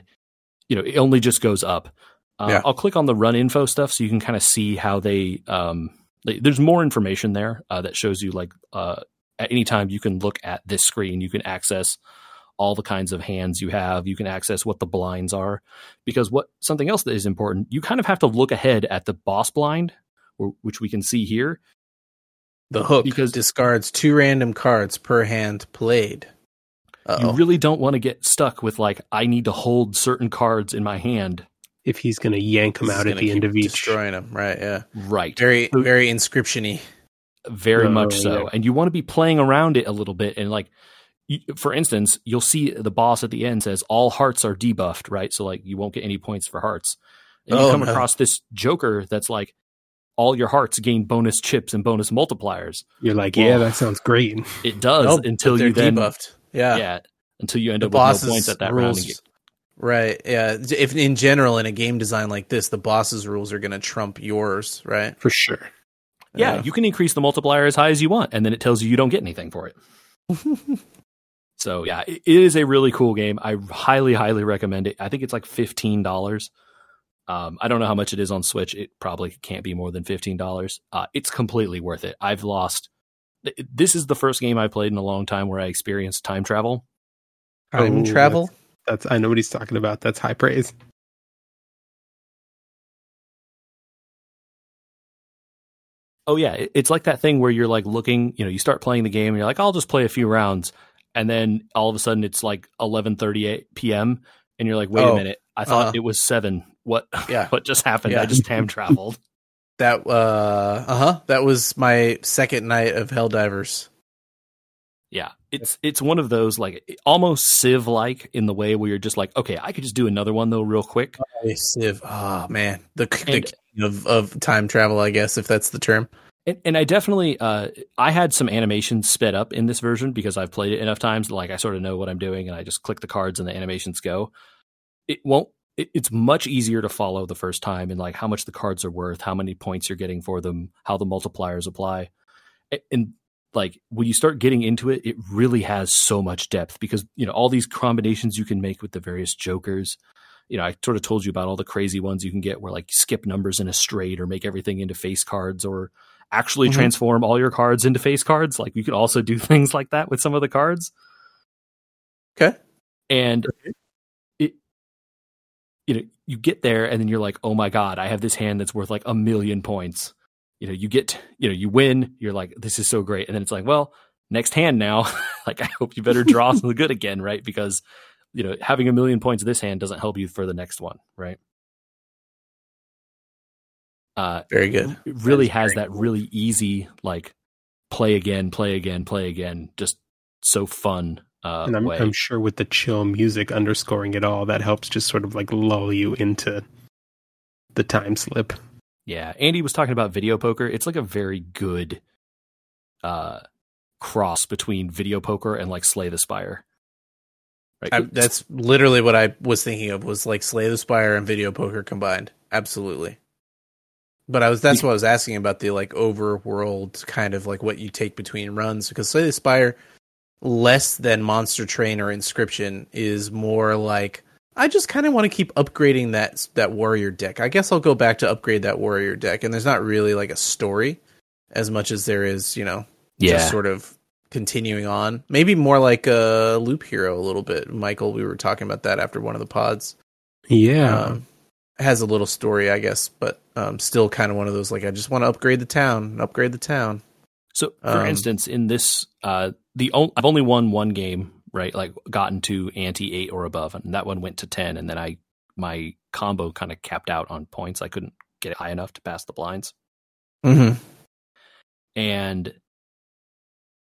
you know, it only just goes up. Yeah. I'll click on the run info stuff so you can kind of see how they, there's more information there that shows you like at any time you can look at this screen. You can access all the kinds of hands you have. You can access what the blinds are, because something else that is important, you kind of have to look ahead at the boss blind, which we can see here. The hook because discards 2 random cards per hand played. Uh-oh. You really don't want to get stuck with, like, I need to hold certain cards in my hand. If he's going to yank them out at the end of each. Destroying them, right, yeah. Right. Very, very Inscription-y. Very much so. Yeah. And you want to be playing around it a little bit. And, like, for instance, you'll see the boss at the end says, all hearts are debuffed, right? So, like, you won't get any points for hearts. And you come across this Joker that's like, all your hearts gain bonus chips and bonus multipliers. You're like, well, yeah, that sounds great. It does until you then... debuffed. Yeah. Until you end up with no points at that round. Right. Yeah. If in general in a game design like this, the boss's rules are going to trump yours, right? For sure. Yeah. You can increase the multiplier as high as you want, and then it tells you you don't get anything for it. So yeah, it is a really cool game. I highly, highly recommend it. I think it's like $15. I don't know how much it is on Switch. It probably can't be more than $15. It's completely worth it. I've lost. This is the first game I played in a long time where I experienced time travel. Time travel? That's I know what he's talking about. That's high praise. Oh, yeah. It's like that thing where you're like looking, you know, you start playing the game and you're like, I'll just play a few rounds. And then all of a sudden it's like 11:38 p.m. And you're like, wait a minute. I thought it was 7. What just happened? Yeah. I just time traveled. That that was my second night of Helldivers. Yeah, it's one of those like almost Civ like in the way where you're just like, okay, I could just do another one though real quick. Civ, man, the king of time travel, I guess, if that's the term. And I definitely I had some animations sped up in this version because I've played it enough times. Like I sort of know what I'm doing, and I just click the cards and the animations go. It's much easier to follow the first time in like how much the cards are worth, how many points you're getting for them, how the multipliers apply. And like when you start getting into it, it really has so much depth because, you know, all these combinations you can make with the various jokers. You know, I sort of told you about all the crazy ones you can get where like skip numbers in a straight or make everything into face cards or actually transform all your cards into face cards. Like you could also do things like that with some of the cards. Okay. And it, you know, you get there and then you're like, oh my God, I have this hand that's worth like 1,000,000 points. You know, you get, you know, you win, you're like, this is so great. And then it's like, well, next hand now, like, I hope you better draw something good again. Right. Because, you know, having 1,000,000 points of this hand doesn't help you for the next one. Right. Very good. It really has that really easy, like, play again, just so fun. And I'm sure with the chill music underscoring it all, that helps just sort of like lull you into the time slip. Yeah. Andy was talking about video poker. It's like a very good cross between video poker and like Slay the Spire. Right? That's literally what I was thinking of, was like Slay the Spire and video poker combined. Absolutely. But that's what I was asking about, the like overworld kind of like what you take between runs, because Slay the Spire, less than Monster Train or Inscription, is more like, I just kind of want to keep upgrading that warrior deck. I guess I'll go back to upgrade that warrior deck. And there's not really like a story as much as there is, you know, just sort of continuing on. Maybe more like a Loop Hero a little bit. Michael, we were talking about that after one of the pods. Yeah. Has a little story, I guess, but still kind of one of those, like, I just want to upgrade the town. So, for instance, in this, I've only won one game, right? Like, gotten to ante 8 or above, and that one went to 10, and then my combo kind of capped out on points. I couldn't get it high enough to pass the blinds. Mm-hmm. And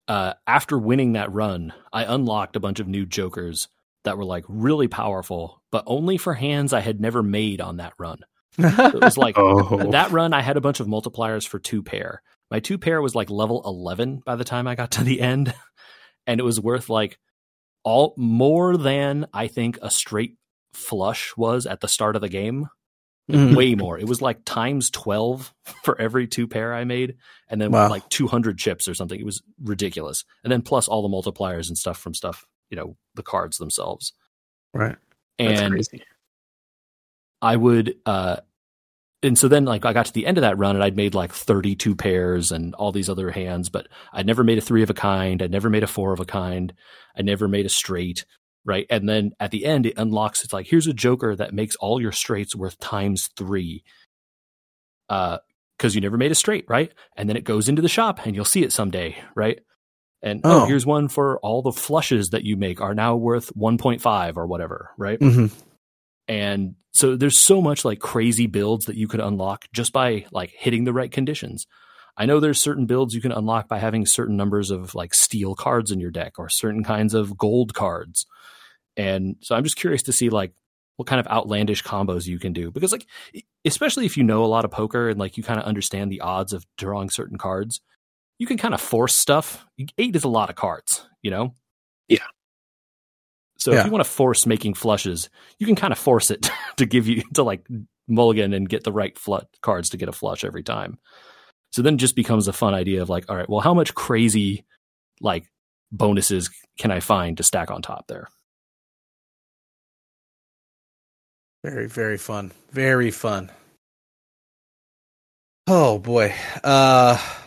after winning that run, I unlocked a bunch of new jokers that were like really powerful, but only for hands I had never made on that run. So it was like that run, I had a bunch of multipliers for 2-pair. My 2-pair was like level 11 by the time I got to the end. And it was worth like more than I think a straight flush was at the start of the game. Mm. Way more. It was like times 12 for every 2-pair I made. And then with like 200 chips or something. It was ridiculous. And then plus all the multipliers and stuff from stuff, you know, the cards themselves. Right. That's crazy. I would, and so then like I got to the end of that run and I'd made like 32 pairs and all these other hands, but I'd never made a 3 of a kind. I'd never made a 4 of a kind. I never made a straight. Right. And then at the end it unlocks. It's like, here's a joker that makes all your straights worth times 3. Cause you never made a straight. Right. And then it goes into the shop and you'll see it someday. Right. And here's one for all the flushes that you make are now worth 1.5 or whatever. Right. Mm-hmm. And so there's so much like crazy builds that you could unlock just by like hitting the right conditions. I know there's certain builds you can unlock by having certain numbers of like steel cards in your deck or certain kinds of gold cards. And so I'm just curious to see like what kind of outlandish combos you can do, because like, especially if you know a lot of poker and like you kind of understand the odds of drawing certain cards, you can kind of force stuff. 8 is a lot of cards, you know? Yeah. So if you want to force making flushes, you can kind of force it to give you to like mulligan and get the right cards to get a flush every time. So then it just becomes a fun idea of like, all right, well, how much crazy like bonuses can I find to stack on top there? Very, very fun. Very fun. Oh boy. I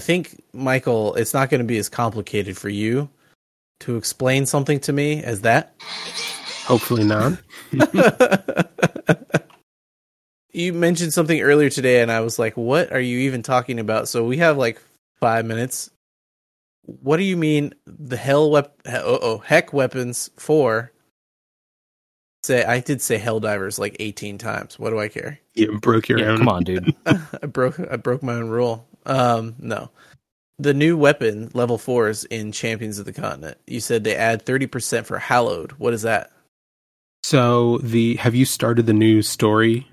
think, Michael, it's not going to be as complicated for you to explain something to me as that. Hopefully not. You mentioned something earlier today and I was like, what are you even talking about? So we have like 5 minutes. What do you mean the heck weapons 4? I did say Helldivers like 18 times. What do I care? You broke your own. Come on, dude. I broke my own rule. No. The new weapon, level 4s in Champions of the Continent. You said they add 30% for Hallowed. What is that? So, have you started the new story?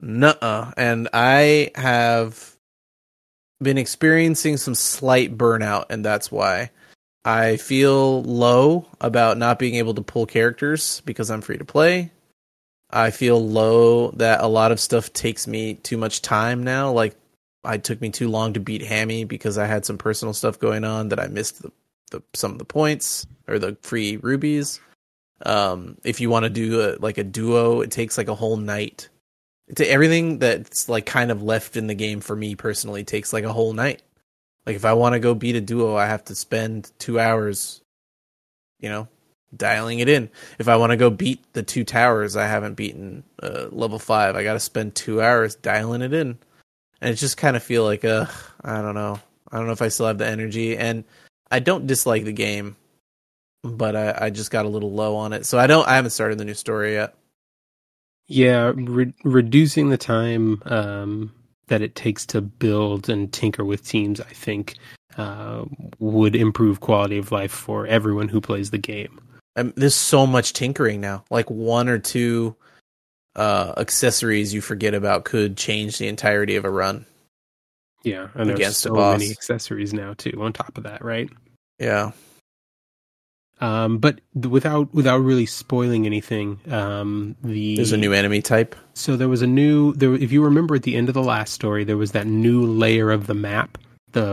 Nuh-uh. And I have been experiencing some slight burnout, and that's why I feel low about not being able to pull characters because I'm free to play. I feel low that a lot of stuff takes me too much time now, like it took me too long to beat Hammy because I had some personal stuff going on that I missed some of the points or the free rubies. If you want to do a duo, it takes like a whole night. Everything that's like kind of left in the game for me personally takes like a whole night. Like if I want to go beat a duo, I have to spend 2 hours, you know, dialing it in. If I want to go beat the two towers, I haven't beaten level 5. I got to spend 2 hours dialing it in. And it just kind of feel like, I don't know. I don't know if I still have the energy. And I don't dislike the game, but I just got a little low on it. So I haven't started the new story yet. Yeah, reducing the time that it takes to build and tinker with teams, I think, would improve quality of life for everyone who plays the game. There's so much tinkering now. Like one or two accessories you forget about could change the entirety of a run. Yeah, and there's so many accessories now too. On top of that, right? Yeah. But without really spoiling anything, there's a new enemy type. So there was a new if you remember at the end of the last story, there was that new layer of the map,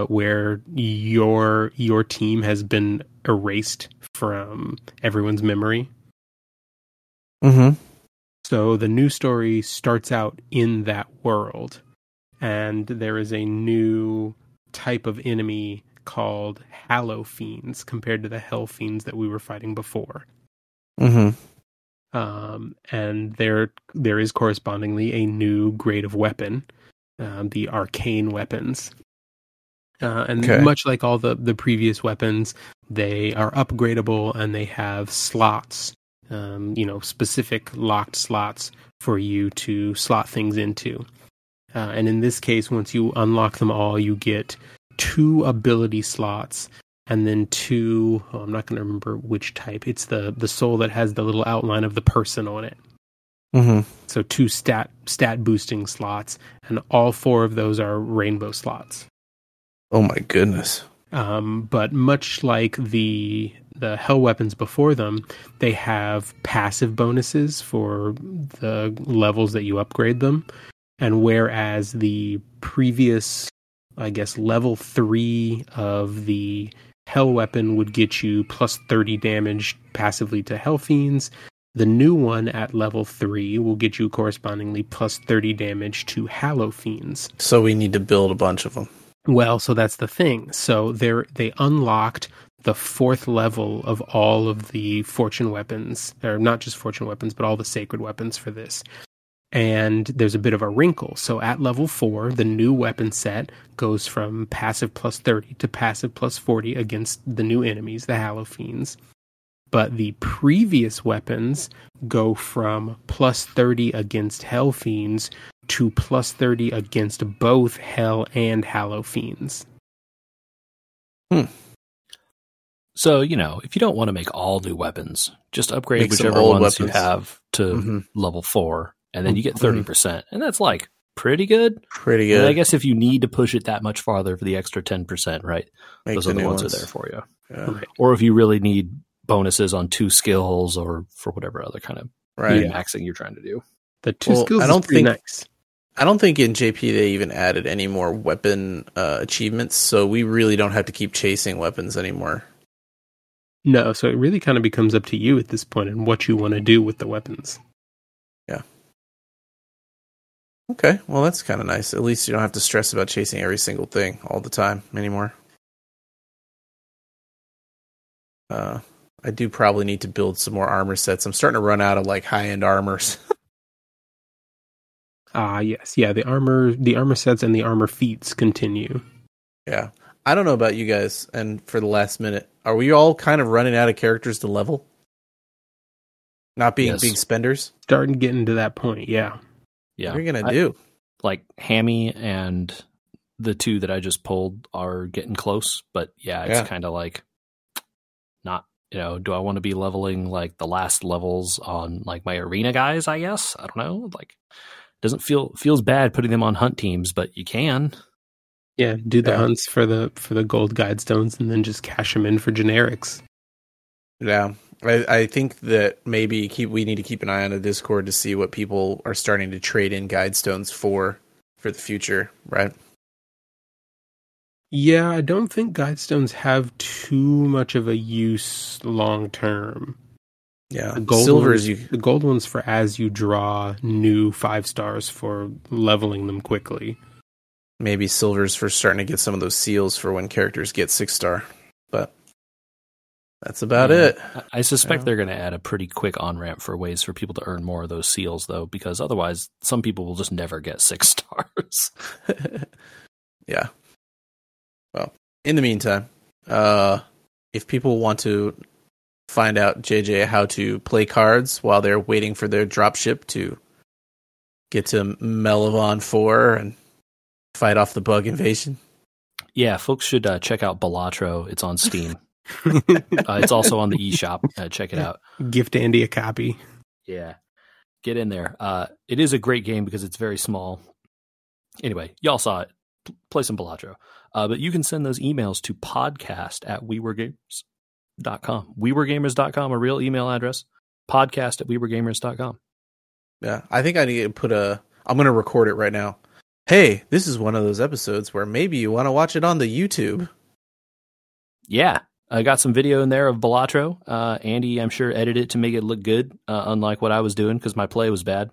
where your team has been erased from everyone's memory. Mm-hmm. So the new story starts out in that world, and there is a new type of enemy called Hallow Fiends compared to the Hell Fiends that we were fighting before. Mm-hmm. And there is correspondingly a new grade of weapon, the Arcane Weapons. And much like all the previous weapons, they are upgradable and they have slots, specific locked slots for you to slot things into. And in this case, once you unlock them all, you get 2 ability slots and then 2, I'm not going to remember which type. It's the soul that has the little outline of the person on it. Mm-hmm. So 2 stat boosting slots, and all 4 of those are rainbow slots. Oh my goodness. But much like the hell weapons before them, they have passive bonuses for the levels that you upgrade them. And whereas the previous, I guess, level 3 of the hell weapon would get you plus 30 damage passively to hell fiends, the new one at level 3 will get you correspondingly plus 30 damage to hallow fiends. So we need to build a bunch of them. Well, so that's the thing. So they unlocked the 4th level of all of the fortune weapons, or not just fortune weapons, but all the sacred weapons for this. And there's a bit of a wrinkle. So at level 4, the new weapon set goes from passive plus 30 to passive plus 40 against the new enemies, the Hallow Fiends. But the previous weapons go from plus 30 against Hell Fiends to plus 30 against both Hell and Hallow Fiends. Hmm. So, if you don't want to make all new weapons, just upgrade whichever ones you have to level 4. And then you get 30%, and that's like pretty good. Pretty good. And I guess if you need to push it that much farther for the extra 10%, right? Those are the ones that are there for you. Yeah. Right. Or if you really need bonuses on 2 skills or for whatever other kind of maxing you're trying to do. The 2 skills is pretty nice. I don't think in JP they even added any more weapon achievements, so we really don't have to keep chasing weapons anymore. No, so it really kind of becomes up to you at this point and what you want to do with the weapons. Yeah. Okay, well, that's kind of nice. At least you don't have to stress about chasing every single thing all the time anymore. I do probably need to build some more armor sets. I'm starting to run out of high-end armors. Yes. Yeah, the armor sets and the armor feats continue. Yeah. I don't know about you guys, and for the last minute, are we all kind of running out of characters to level? Not being big spenders? Starting getting to that point, yeah. Yeah. What are you going to do? Hammy and the 2 that I just pulled are getting close, but it's kind of not, do I want to be leveling the last levels on my arena guys, I guess? I don't know. Doesn't feels bad putting them on hunt teams, but you can. Yeah, do the hunts for the gold guidestones and then just cash them in for generics. Yeah. I think that maybe we need to keep an eye on the Discord to see what people are starting to trade in guidestones for the future, right? Yeah, I don't think guidestones have too much of a use long term. Yeah, the gold ones for as you draw new 5 stars for leveling them quickly. Maybe silvers for starting to get some of those seals for when characters get 6-star, but. That's about it. I suspect they're going to add a pretty quick on-ramp for ways for people to earn more of those seals, though, because otherwise some people will just never get 6 stars. Yeah. Well, in the meantime, if people want to find out, JJ, how to play cards while they're waiting for their dropship to get to Melavon 4 and fight off the bug invasion. Yeah, folks should check out Balatro. It's on Steam. It's also on the eShop. Check it out. Gift Andy a copy. Yeah. Get in there. It is a great game because it's very small. Anyway, y'all saw it. Play some Balatro. But you can send those emails to podcast@wewergamers.com. wewergamers.com, a real email address. podcast@wewergamers.com. Yeah, I think I need to put I'm going to record it right now. Hey, this is one of those episodes where maybe you want to watch it on the YouTube. Yeah. I got some video in there of Balatro. Andy, I'm sure, edited it to make it look good, unlike what I was doing because my play was bad.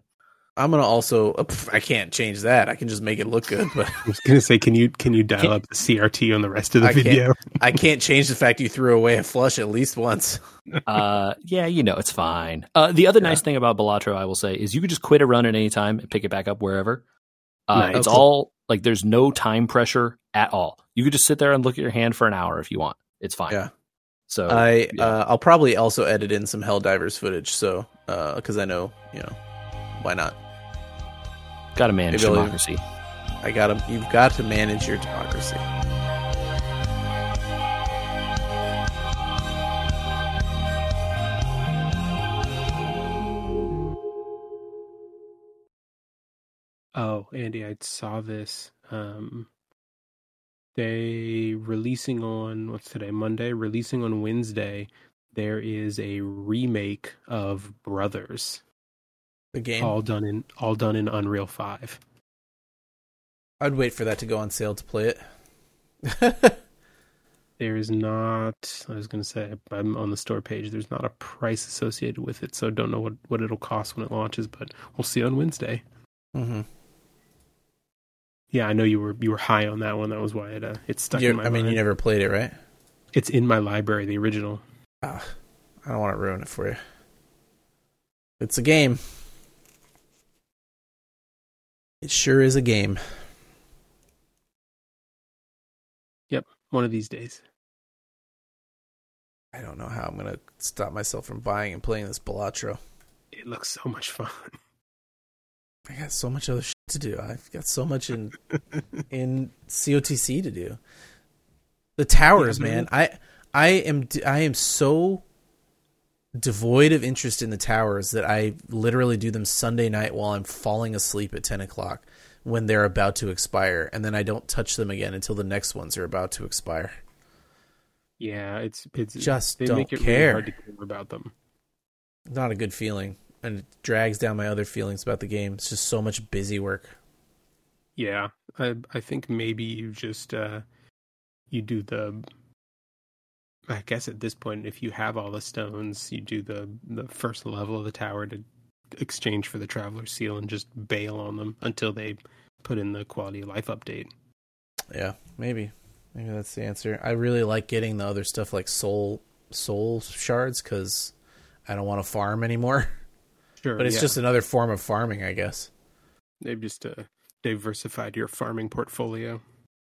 I'm gonna also. I can't change that. I can just make it look good. But I was gonna say, can you dial up the CRT on the rest of the video? I can't change the fact you threw away a flush at least once. Yeah, you know it's fine. The other nice thing about Balatro, I will say, is you could just quit a run at any time and pick it back up wherever. Nice. It's all like there's no time pressure at all. You could just sit there and look at your hand for an hour if you want. It's fine. Yeah. So I'll probably also edit in some Helldivers footage. So because I know why not. Got to manage democracy. You've got to manage your democracy. Oh, Andy, I saw this. They releasing on what's today? Monday. Releasing on Wednesday. There is a remake of Brothers, the game, all done in Unreal 5. I'd wait for that to go on sale to play it. There's not. I was going to say I'm on the store page. There's not a price associated with it, so don't know what it'll cost when it launches. But we'll see on Wednesday. Mm-hmm. Yeah, I know you were high on that one. That was why it stuck in my mind. I mean, you never played it, right? It's in my library, the original. I don't want to ruin it for you. It's a game. It sure is a game. Yep, one of these days. I don't know how I'm going to stop myself from buying and playing this Balatro. It looks so much fun. I got so much other shit to do. I've got so much in COTC to do. The towers, man. I am so devoid of interest in the towers that I literally do them Sunday night while I'm falling asleep at 10 o'clock when they're about to expire, and then I don't touch them again until the next ones are about to expire. Yeah, it's just they don't make it care. Really hard to care about them. Not a good feeling. And it drags down my other feelings about the game. It's just so much busy work. Yeah, I think maybe you just you do the. I guess at this point, if you have all the stones, you do the first level of the tower to exchange for the Traveler Seal and just bail on them until they put in the quality of life update. Yeah, maybe that's the answer. I really like getting the other stuff like soul shards because I don't want to farm anymore. Sure, but it's just another form of farming, I guess. They've just diversified your farming portfolio.